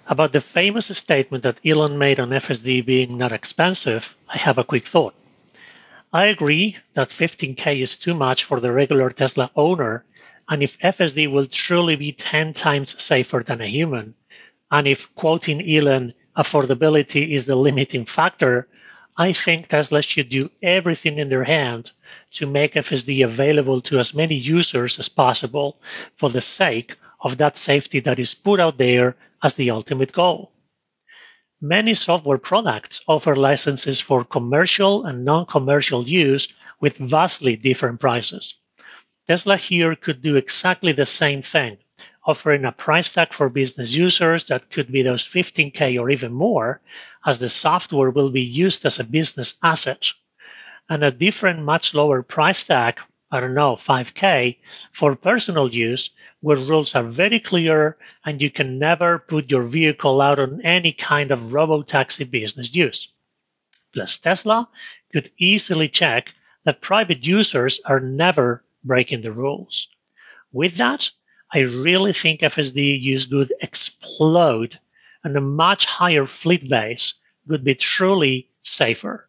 About the famous statement that Elon made on FSD being not expensive, I have a quick thought. I agree that $15,000 is too much for the regular Tesla owner, and if FSD will truly be 10 times safer than a human, and if, quoting Elon, affordability is the limiting factor, I think Tesla should do everything in their hand to make FSD available to as many users as possible for the sake of that safety that is put out there as the ultimate goal. Many software products offer licenses for commercial and non-commercial use with vastly different prices. Tesla here could do exactly the same thing, offering a price tag for business users that could be those $15,000 or even more, as the software will be used as a business asset, and a different, much lower price tag, $5,000, for personal use, where rules are very clear and you can never put your vehicle out on any kind of robo-taxi business use. Plus, Tesla could easily check that private users are never breaking the rules. With that, I really think FSD use could explode, and a much higher fleet base could be truly safer.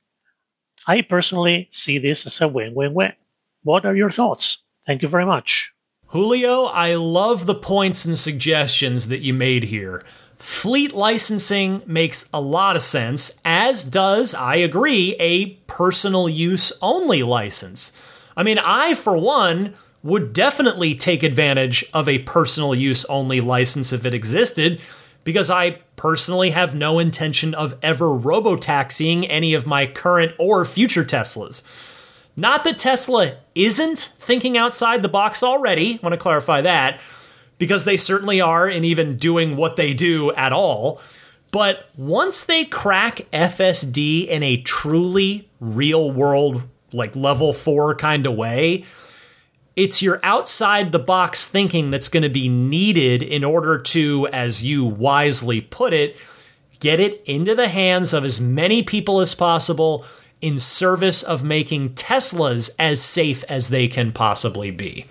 I personally see this as a win-win-win. What are your thoughts? Thank you very much. Julio, I love the points and suggestions that you made here. Fleet licensing makes a lot of sense, as does, I agree, a personal use only license. I mean, I, for one, would definitely take advantage of a personal use only license if it existed, because I personally have no intention of ever robotaxiing any of my current or future Teslas. Not that Tesla isn't thinking outside the box already, I want to clarify that, because they certainly are, and even doing what they do at all. But once they crack FSD in a truly real world, like level 4 kind of way, it's your outside-the-box thinking that's going to be needed in order to, as you wisely put it, get it into the hands of as many people as possible in service of making Teslas as safe as they can possibly be.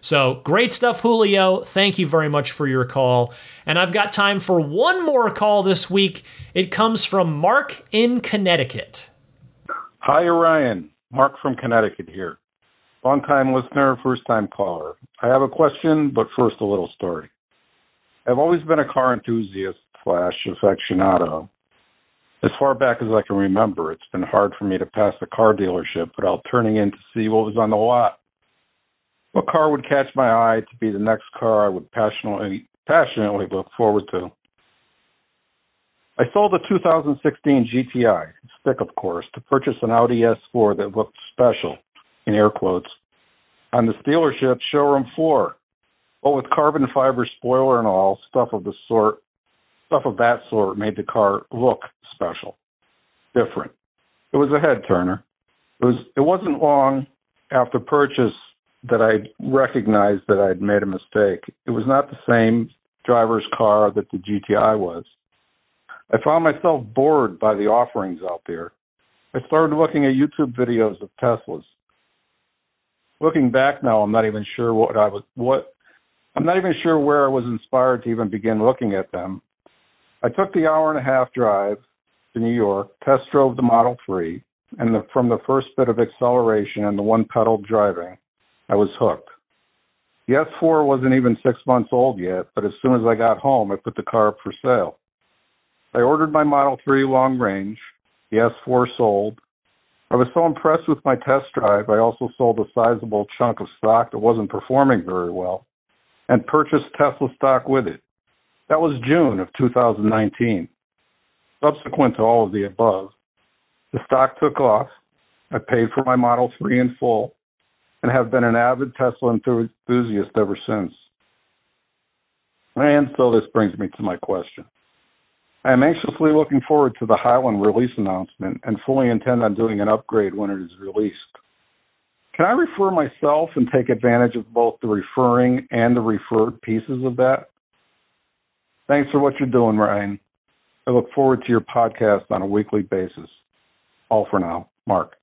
So, great stuff, Julio. Thank you very much for your call. And I've got time for one more call this week. It comes from Mark in Connecticut. Hi, Ryan. Mark from Connecticut here. Long-time listener, first-time caller. I have a question, but first a little story. I've always been a car enthusiast / aficionado. As far back as I can remember, it's been hard for me to pass a car dealership without turning in to see what was on the lot. What car would catch my eye to be the next car I would passionately look forward to? I sold a 2016 GTI, stick of course, to purchase an Audi S4 that looked special, in air quotes, on this dealership's showroom floor, but with carbon fiber spoiler and all, stuff of that sort made the car look special, different. It was a head-turner. It wasn't long after purchase that I recognized that I'd made a mistake. It was not the same driver's car that the GTI was. I found myself bored by the offerings out there. I started looking at YouTube videos of Teslas. Looking back now, I'm not even sure where I was inspired to even begin looking at them. I took the hour-and-a-half drive to New York, test drove the Model 3, and from the first bit of acceleration and the one-pedal driving, I was hooked. The S4 wasn't even 6 months old yet, but as soon as I got home, I put the car up for sale. I ordered my Model 3 long range, the S4 sold, I was so impressed with my test drive, I also sold a sizable chunk of stock that wasn't performing very well and purchased Tesla stock with it. That was June of 2019. Subsequent to all of the above, the stock took off. I paid for my Model 3 in full and have been an avid Tesla enthusiast ever since. And so this brings me to my question. I am anxiously looking forward to the Highland release announcement and fully intend on doing an upgrade when it is released. Can I refer myself and take advantage of both the referring and the referred pieces of that? Thanks for what you're doing, Ryan. I look forward to your podcast on a weekly basis. All for now, Mark.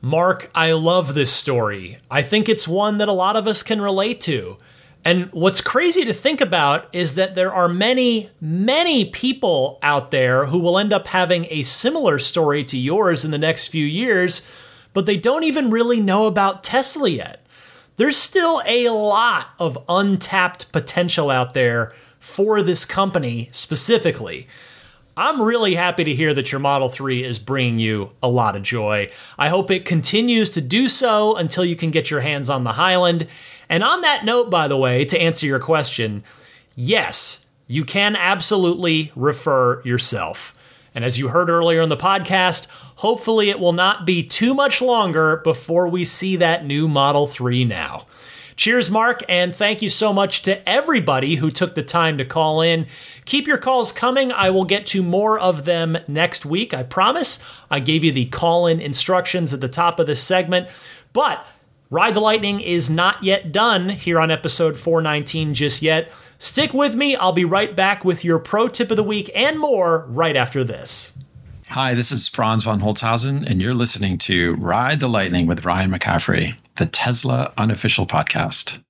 Mark, I love this story. I think it's one that a lot of us can relate to. And what's crazy to think about is that there are many, many people out there who will end up having a similar story to yours in the next few years, but they don't even really know about Tesla yet. There's still a lot of untapped potential out there for this company specifically. I'm really happy to hear that your Model 3 is bringing you a lot of joy. I hope it continues to do so until you can get your hands on the Highland. And on that note, by the way, to answer your question, yes, you can absolutely refer yourself. And as you heard earlier in the podcast, hopefully it will not be too much longer before we see that new Model 3 now. Cheers, Mark, and thank you so much to everybody who took the time to call in. Keep your calls coming. I will get to more of them next week, I promise. I gave you the call-in instructions at the top of this segment, but Ride the Lightning is not yet done here on episode 419 just yet. Stick with me. I'll be right back with your pro tip of the week and more right after this. Hi, this is Franz von Holzhausen, and you're listening to Ride the Lightning with Ryan McCaffrey, the Tesla unofficial podcast.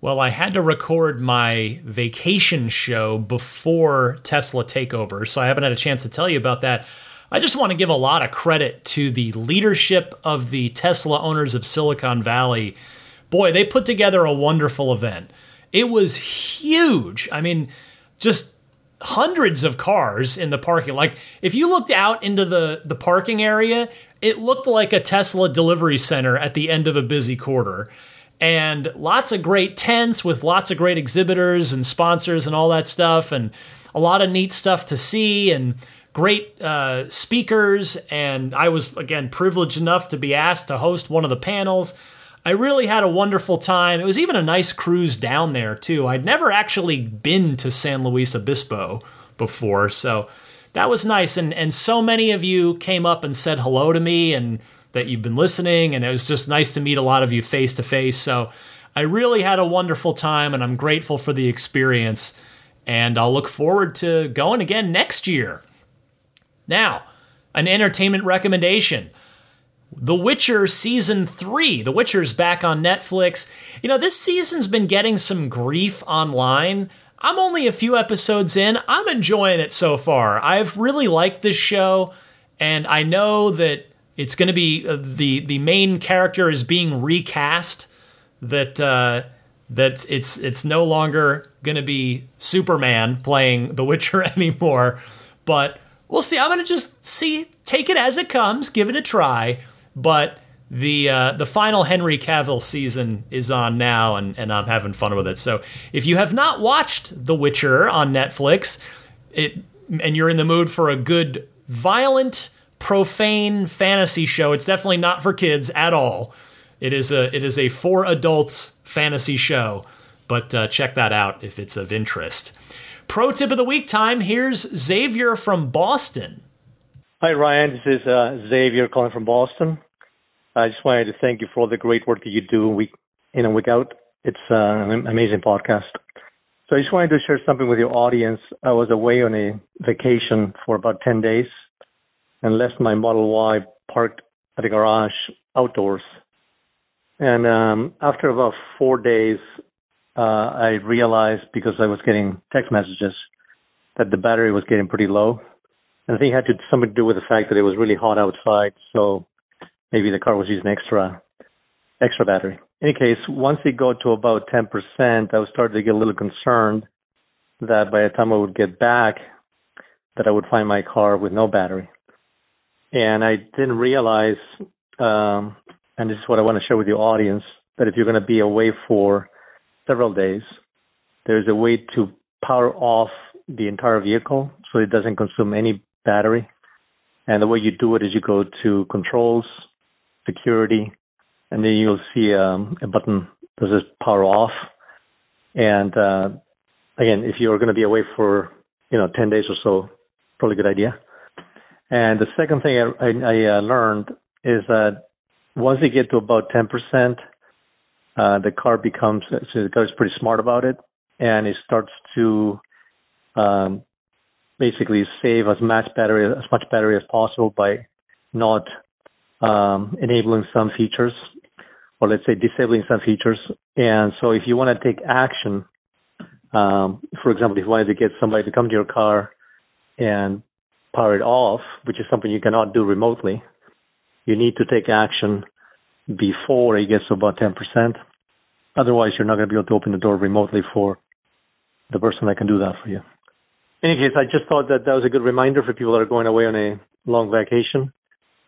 Well, I had to record my vacation show before Tesla takeover, so I haven't had a chance to tell you about that. I just want to give a lot of credit to the leadership of the Tesla owners of Silicon Valley. Boy, they put together a wonderful event. It was huge. I mean, just hundreds of cars in the parking. Like, if you looked out into the parking area, it looked like a Tesla delivery center at the end of a busy quarter. And lots of great tents with lots of great exhibitors and sponsors and all that stuff, and a lot of neat stuff to see and great speakers. And I was, again, privileged enough to be asked to host one of the panels. I really had a wonderful time. It was even a nice cruise down there, too. I'd never actually been to San Luis Obispo before, so that was nice. And so many of you came up and said hello to me and that you've been listening, and it was just nice to meet a lot of you face-to-face. So I really had a wonderful time, and I'm grateful for the experience, and I'll look forward to going again next year. Now, an entertainment recommendation. The Witcher Season 3. The Witcher's back on Netflix. You know, this season's been getting some grief online. I'm only a few episodes in. I'm enjoying it so far. I've really liked this show, and I know that it's going to be the main character is being recast, that it's no longer going to be Superman playing The Witcher anymore. But we'll see. I'm going to just take it as it comes, give it a try. But the final Henry Cavill season is on now, and I'm having fun with it. So if you have not watched The Witcher on Netflix, and you're in the mood for a good, violent, profane fantasy show, it's definitely not for kids at all. It is a for adults fantasy show, but check that out if it's of interest. Pro tip of the week time. Here's Xavier from Boston. Hi, Ryan. This is Xavier calling from Boston. I just wanted to thank you for all the great work that you do week in and week out. It's an amazing podcast. So I just wanted to share something with your audience. I was away on a vacation for about 10 days and left my Model Y parked at a garage outdoors. And after about 4 days, I realized, because I was getting text messages, that the battery was getting pretty low. And I think it had something to do with the fact that it was really hot outside, so maybe the car was using extra battery. In any case, once it got to about 10%, I was starting to get a little concerned that by the time I would get back, that I would find my car with no battery. And I didn't realize and this is what I want to share with your audience, that if you're going to be away for several days, there's a way to power off the entire vehicle so it doesn't consume any battery. And the way you do it is you go to controls, security, and then you'll see a button that says power off. And again, if you're going to be away for 10 days or so, probably a good idea. And the second thing I learned is that once you get to about 10%, the car is pretty smart about it, and it starts to basically save as much battery as possible by not enabling some features, or let's say disabling some features. And so if you want to take action, for example, if you wanted to get somebody to come to your car and power it off, which is something you cannot do remotely, you need to take action before it gets to about 10%. Otherwise, you're not going to be able to open the door remotely for the person that can do that for you. In any case, I just thought that was a good reminder for people that are going away on a long vacation,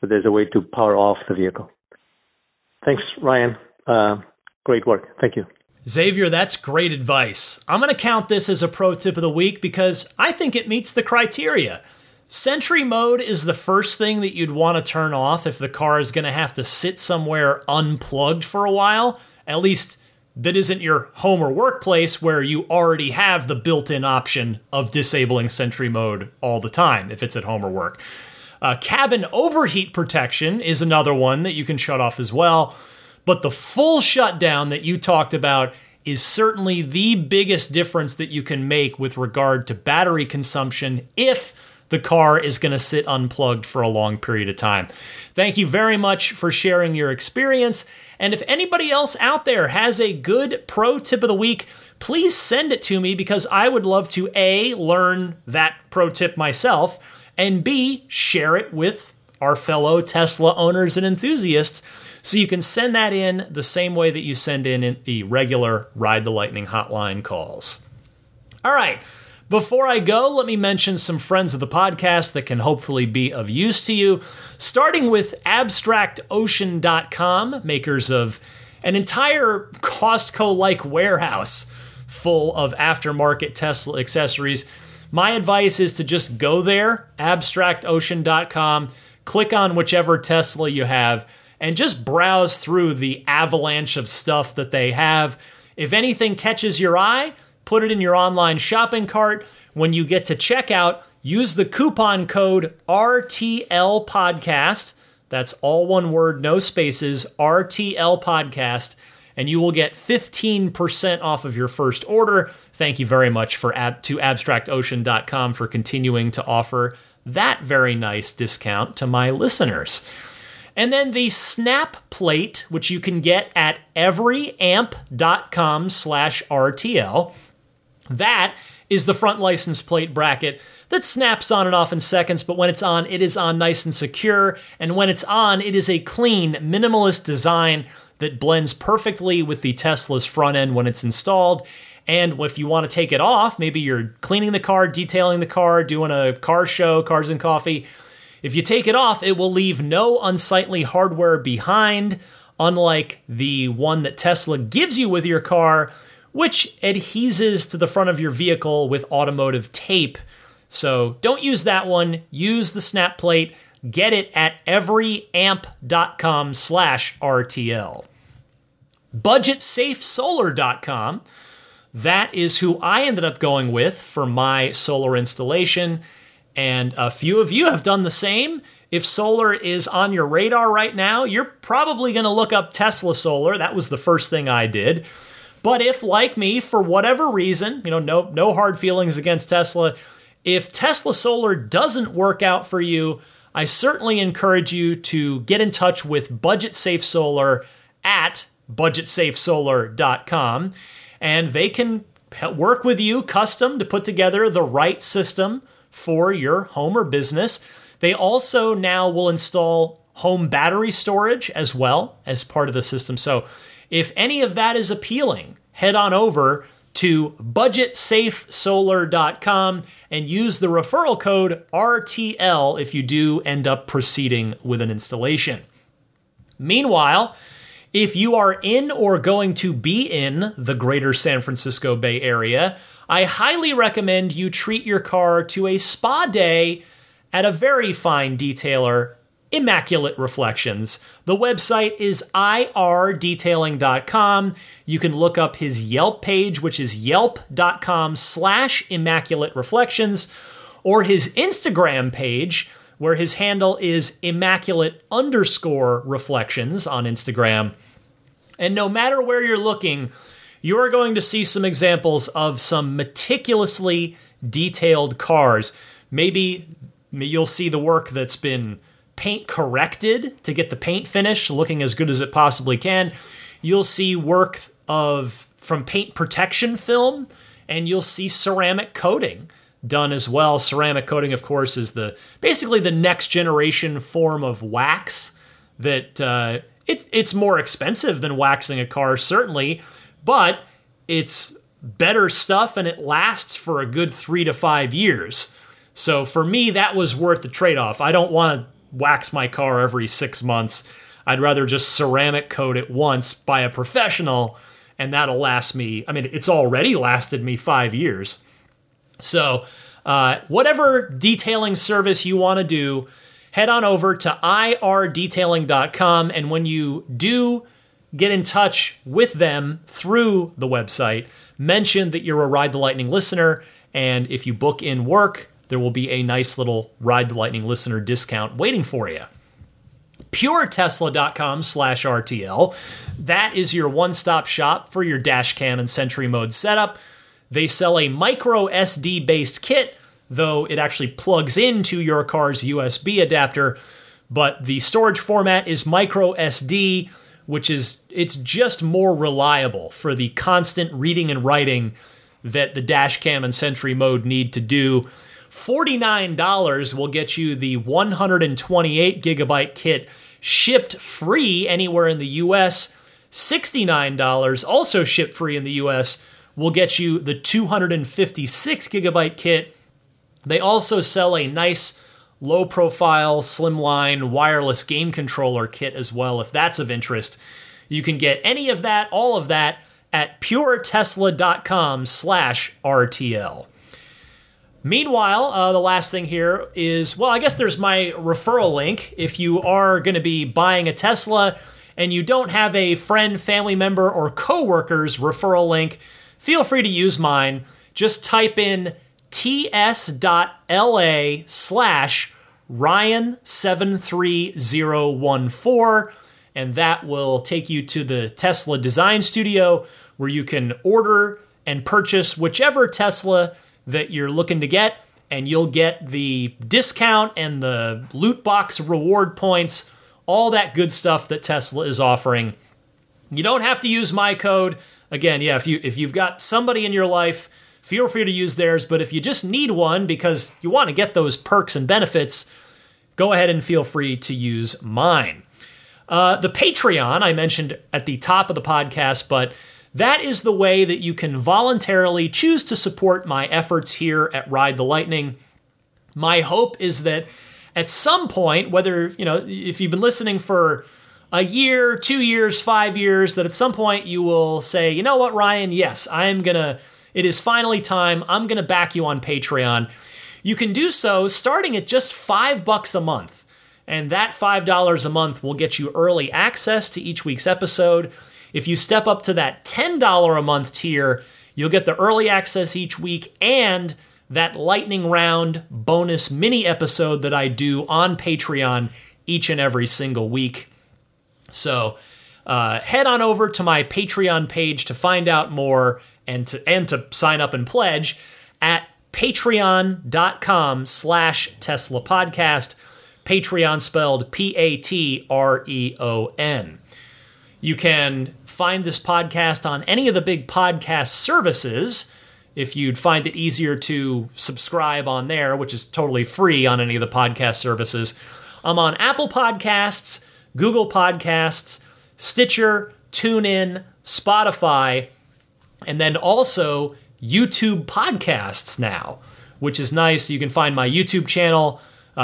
but there's a way to power off the vehicle. Thanks, Ryan. Great work. Thank you. Xavier, that's great advice. I'm going to count this as a pro tip of the week because I think it meets the criteria. Sentry mode is the first thing that you'd want to turn off if the car is going to have to sit somewhere unplugged for a while, at least that isn't your home or workplace where you already have the built-in option of disabling sentry mode all the time if it's at home or work. Cabin overheat protection is another one that you can shut off as well. But the full shutdown that you talked about is certainly the biggest difference that you can make with regard to battery consumption if the car is going to sit unplugged for a long period of time. Thank you very much for sharing your experience. And if anybody else out there has a good pro tip of the week, please send it to me because I would love to A, learn that pro tip myself, and B, share it with our fellow Tesla owners and enthusiasts. So you can send that in the same way that you send in the regular Ride the Lightning hotline calls. All right. Before I go, let me mention some friends of the podcast that can hopefully be of use to you, starting with AbstractOcean.com, makers of an entire Costco-like warehouse full of aftermarket Tesla accessories. My advice is to just go there, AbstractOcean.com, click on whichever Tesla you have, and just browse through the avalanche of stuff that they have. If anything catches your eye, put it in your online shopping cart. When you get to checkout, use the coupon code RTLPodcast. That's all one word, no spaces, RTLPodcast, and you will get 15% off of your first order. Thank you very much to AbstractOcean.com for continuing to offer that very nice discount to my listeners. And then the snap plate, which you can get at everyamp.com/RTL. That is the front license plate bracket that snaps on and off in seconds, but when it's on, it is on nice and secure. And when it's on, it is a clean, minimalist design that blends perfectly with the Tesla's front end when it's installed. And if you want to take it off, maybe you're cleaning the car, detailing the car, doing a car show, Cars and Coffee. If you take it off, it will leave no unsightly hardware behind, unlike the one that Tesla gives you with your car, which adheses to the front of your vehicle with automotive tape. So don't use that one. Use the snap plate. Get it at everyamp.com/RTL. BudgetSafeSolar.com. That is who I ended up going with for my solar installation. And a few of you have done the same. If solar is on your radar right now, you're probably going to look up Tesla solar. That was the first thing I did. But if, like me, for whatever reason, no hard feelings against Tesla, if Tesla solar doesn't work out for you, I certainly encourage you to get in touch with Budget Safe Solar at budgetsafesolar.com, and they can work with you custom to put together the right system for your home or business. They also now will install home battery storage as well as part of the system. So if any of that is appealing, head on over to budgetsafesolar.com and use the referral code RTL if you do end up proceeding with an installation. Meanwhile, if you are in or going to be in the greater San Francisco Bay Area, I highly recommend you treat your car to a spa day at a very fine detailer, Immaculate Reflections. The website is irdetailing.com. You can look up his Yelp page, which is yelp.com/immaculate reflections, or his Instagram page, where his handle is immaculate_reflections on Instagram. And no matter where you're looking, you're going to see some examples of some meticulously detailed cars. Maybe you'll see the work that's been paint corrected to get the paint finish looking as good as it possibly can. You'll see work from paint protection film, and you'll see ceramic coating done as well. Ceramic coating, of course, is basically the next generation form of wax that it's more expensive than waxing a car, certainly, but it's better stuff and it lasts for a good 3 to 5 years. So for me, that was worth the trade-off. I don't want to wax my car every 6 months. I'd rather just ceramic coat it once by a professional, and that'll last me. I mean, it's already lasted me 5 years. So whatever detailing service you want to do, head on over to irdetailing.com. And when you do get in touch with them through the website, mention that you're a Ride the Lightning listener. And if you book in work, there will be a nice little Ride the Lightning listener discount waiting for you. PureTesla.com/RTL. That is your one-stop shop for your dash cam and sentry mode setup. They sell a micro SD-based kit, though it actually plugs into your car's USB adapter, but the storage format is micro SD, which is, it's just more reliable for the constant reading and writing that the dash cam and sentry mode need to do. $49 will get you the 128 gigabyte kit shipped free anywhere in the US. $69, also shipped free in the US, will get you the 256 gigabyte kit. They also sell a nice low profile slimline wireless game controller kit as well, if that's of interest. You can get any of that, all of that, at puretesla.com/RTL. Meanwhile, the last thing here is, well, I guess there's my referral link. If you are going to be buying a Tesla and you don't have a friend, family member, or coworker's referral link, feel free to use mine. Just type in ts.la/Ryan73014, and that will take you to the Tesla Design Studio, where you can order and purchase whichever Tesla that you're looking to get, and you'll get the discount and the loot box reward points, all that good stuff that Tesla is offering. You don't have to use my code. Again, yeah, if you've got somebody in your life, feel free to use theirs. But if you just need one because you want to get those perks and benefits, go ahead and feel free to use mine. The Patreon I mentioned at the top of the podcast, but that is the way that you can voluntarily choose to support my efforts here at Ride the Lightning. My hope is that at some point, whether, you know, if you've been listening for a year, 2 years, 5 years, that at some point you will say, you know what, Ryan, yes, it is finally time. I'm going to back you on Patreon. You can do so starting at just $5 a month. And that $5 a month will get you early access to each week's episode. If you step up to that $10 a month tier, you'll get the early access each week and that lightning round bonus mini episode that I do on Patreon each and every single week. So head on over to my Patreon page to find out more and to sign up and pledge at patreon.com/Tesla podcast, Patreon spelled Patreon. You can find this podcast on any of the big podcast services. If you'd find it easier to subscribe on there, which is totally free on any of the podcast services. I'm on Apple Podcasts, Google Podcasts, Stitcher, TuneIn, Spotify, and then also YouTube Podcasts now, which is nice. You can find my YouTube channel,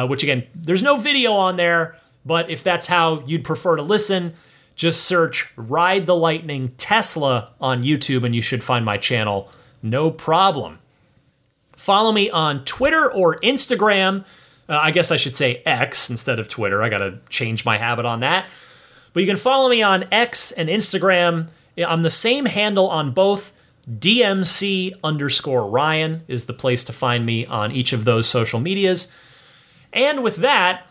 which again, there's no video on there, But if that's how you'd prefer to listen, just search Ride the Lightning Tesla on YouTube and you should find my channel. No problem. Follow me on Twitter or Instagram. I guess I should say X instead of Twitter. I got to change my habit on that. But you can follow me on X and Instagram. I'm the same handle on both. DMC_Ryan is the place to find me on each of those social medias. And with that,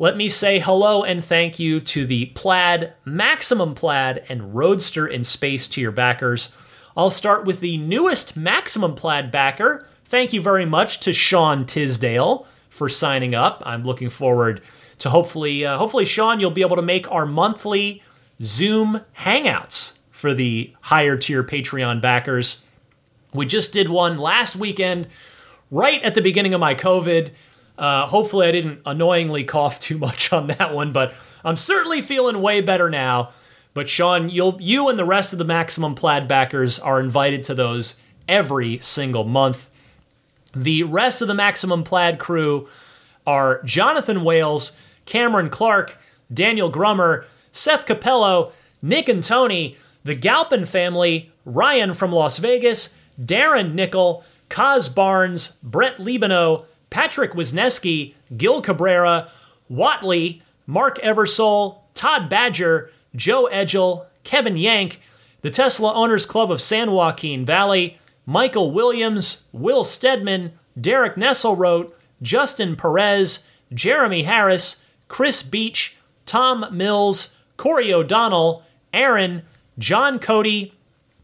let me say hello and thank you to the Plaid, Maximum Plaid, and Roadster in Space tier backers. I'll start with the newest Maximum Plaid backer. Thank you very much to Sean Tisdale for signing up. I'm looking forward to hopefully Sean, you'll be able to make our monthly Zoom hangouts for the higher tier Patreon backers. We just did one last weekend, right at the beginning of my COVID. Hopefully I didn't annoyingly cough too much on that one, but I'm certainly feeling way better now. But Sean, you and the rest of the Maximum Plaid backers are invited to those every single month. The rest of the Maximum Plaid crew are Jonathan Wales, Cameron Clark, Daniel Grummer, Seth Capello, Nick and Tony, the Galpin family, Ryan from Las Vegas, Darren Nickel, Kaz Barnes, Brett Libano, Patrick Wisneski, Gil Cabrera, Watley, Mark Eversole, Todd Badger, Joe Edgel, Kevin Yank, the Tesla Owners Club of San Joaquin Valley, Michael Williams, Will Stedman, Derek Nesselrote, Justin Perez, Jeremy Harris, Chris Beach, Tom Mills, Corey O'Donnell, Aaron, John Cody,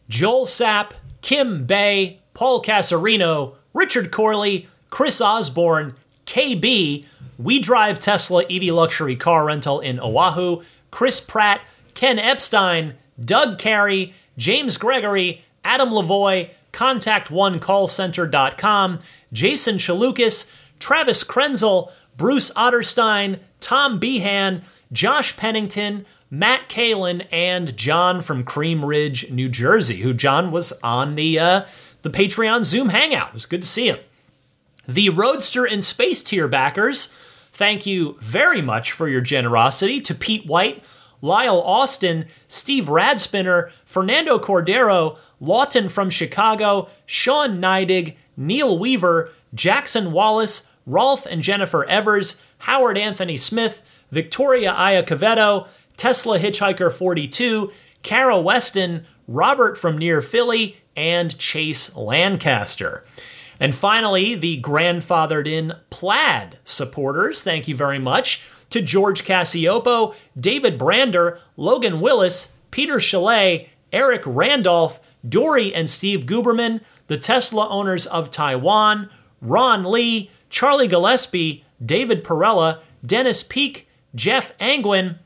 Joel Sapp, Kim Bay, Paul Casarino, Richard Corley, Chris Osborne, KB, We Drive Tesla EV Luxury Car Rental in Oahu, Chris Pratt, Ken Epstein, Doug Carey, James Gregory, Adam Lavoie, Contact1CallCenter.com, Jason Chalukas, Travis Krenzel, Bruce Otterstein, Tom Behan, Josh Pennington, Matt Kalin, and John from Cream Ridge, New Jersey, who John was on the Patreon Zoom Hangout. It was good to see him. The Roadster in Space tier backers, thank you very much for your generosity to Pete White, Lyle Austin, Steve Radspinner, Fernando Cordero, Lawton from Chicago, Sean Neidig, Neil Weaver, Jackson Wallace, Rolf and Jennifer Evers, Howard Anthony Smith, Victoria Iacovetto, Tesla Hitchhiker 42, Cara Weston, Robert from near Philly, and Chase Lancaster. And finally, the grandfathered in Plaid supporters. Thank you very much to George Cassiopo, David Brander, Logan Willis, Peter Chalet, Eric Randolph, Dory and Steve Guberman, the Tesla Owners of Taiwan, Ron Lee, Charlie Gillespie, David Perella, Dennis Peak, Jeff Angwin,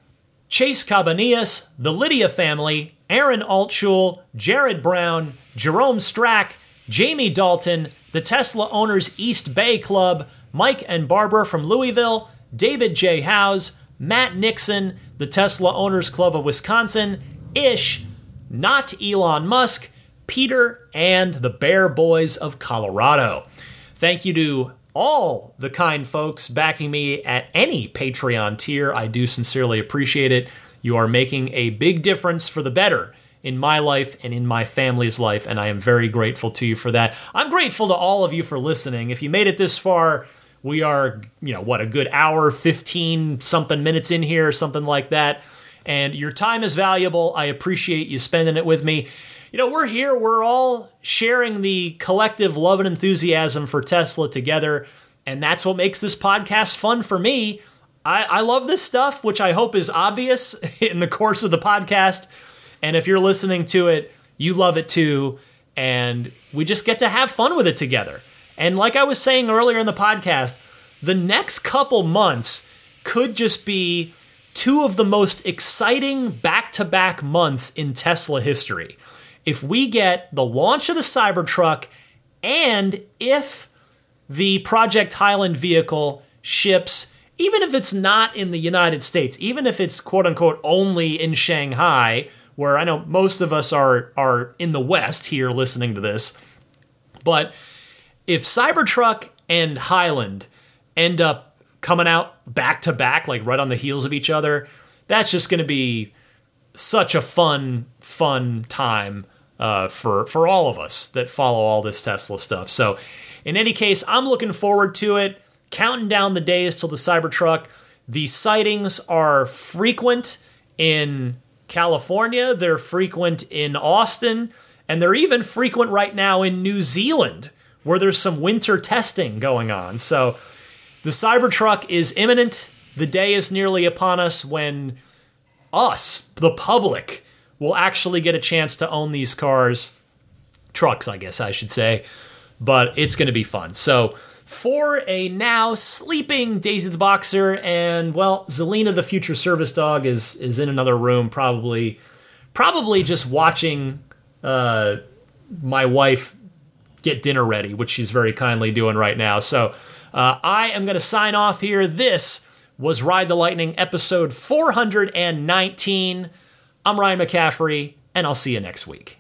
Chase Cabanillas, the Lydia family, Aaron Altschul, Jared Brown, Jerome Strack, Jamie Dalton, the Tesla Owners East Bay Club, Mike and Barbara from Louisville, David J. Howes, Matt Nixon, the Tesla Owners Club of Wisconsin, Ish, Not Elon Musk, Peter, and the Bear Boys of Colorado. Thank you to all the kind folks backing me at any Patreon tier. I do sincerely appreciate it. You are making a big difference for the better in my life and in my family's life, and I am very grateful to you for that. I'm grateful to all of you for listening. If you made it this far, we are, a good hour, 15-something minutes in here, something like that, and your time is valuable. I appreciate you spending it with me. We're here, we're all sharing the collective love and enthusiasm for Tesla together, and that's what makes this podcast fun for me. I love this stuff, which I hope is obvious in the course of the podcast. And if you're listening to it, you love it too. And we just get to have fun with it together. And like I was saying earlier in the podcast, the next couple months could just be two of the most exciting back-to-back months in Tesla history. If we get the launch of the Cybertruck and if the Project Highland vehicle ships, even if it's not in the United States, even if it's quote-unquote only in Shanghai, where I know most of us are in the West here listening to this. But if Cybertruck and Highland end up coming out back to back, like right on the heels of each other. That's just going to be such a fun time for all of us that follow all this Tesla stuff. So in any case, I'm looking forward to it. Counting down the days till the Cybertruck. The sightings are frequent in California. They're frequent in Austin. And they're even frequent right now in New Zealand, where there's some winter testing going on. So the Cybertruck is imminent. The day is nearly upon us when us, the public, will actually get a chance to own these cars. Trucks, I guess I should say. But it's going to be fun. So for a now sleeping Daisy the Boxer and, well, Zelina the future service dog is in another room, probably just watching my wife get dinner ready, which she's very kindly doing right now. So I am going to sign off here. This was Ride the Lightning, episode 419. I'm Ryan McCaffrey, and I'll see you next week.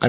I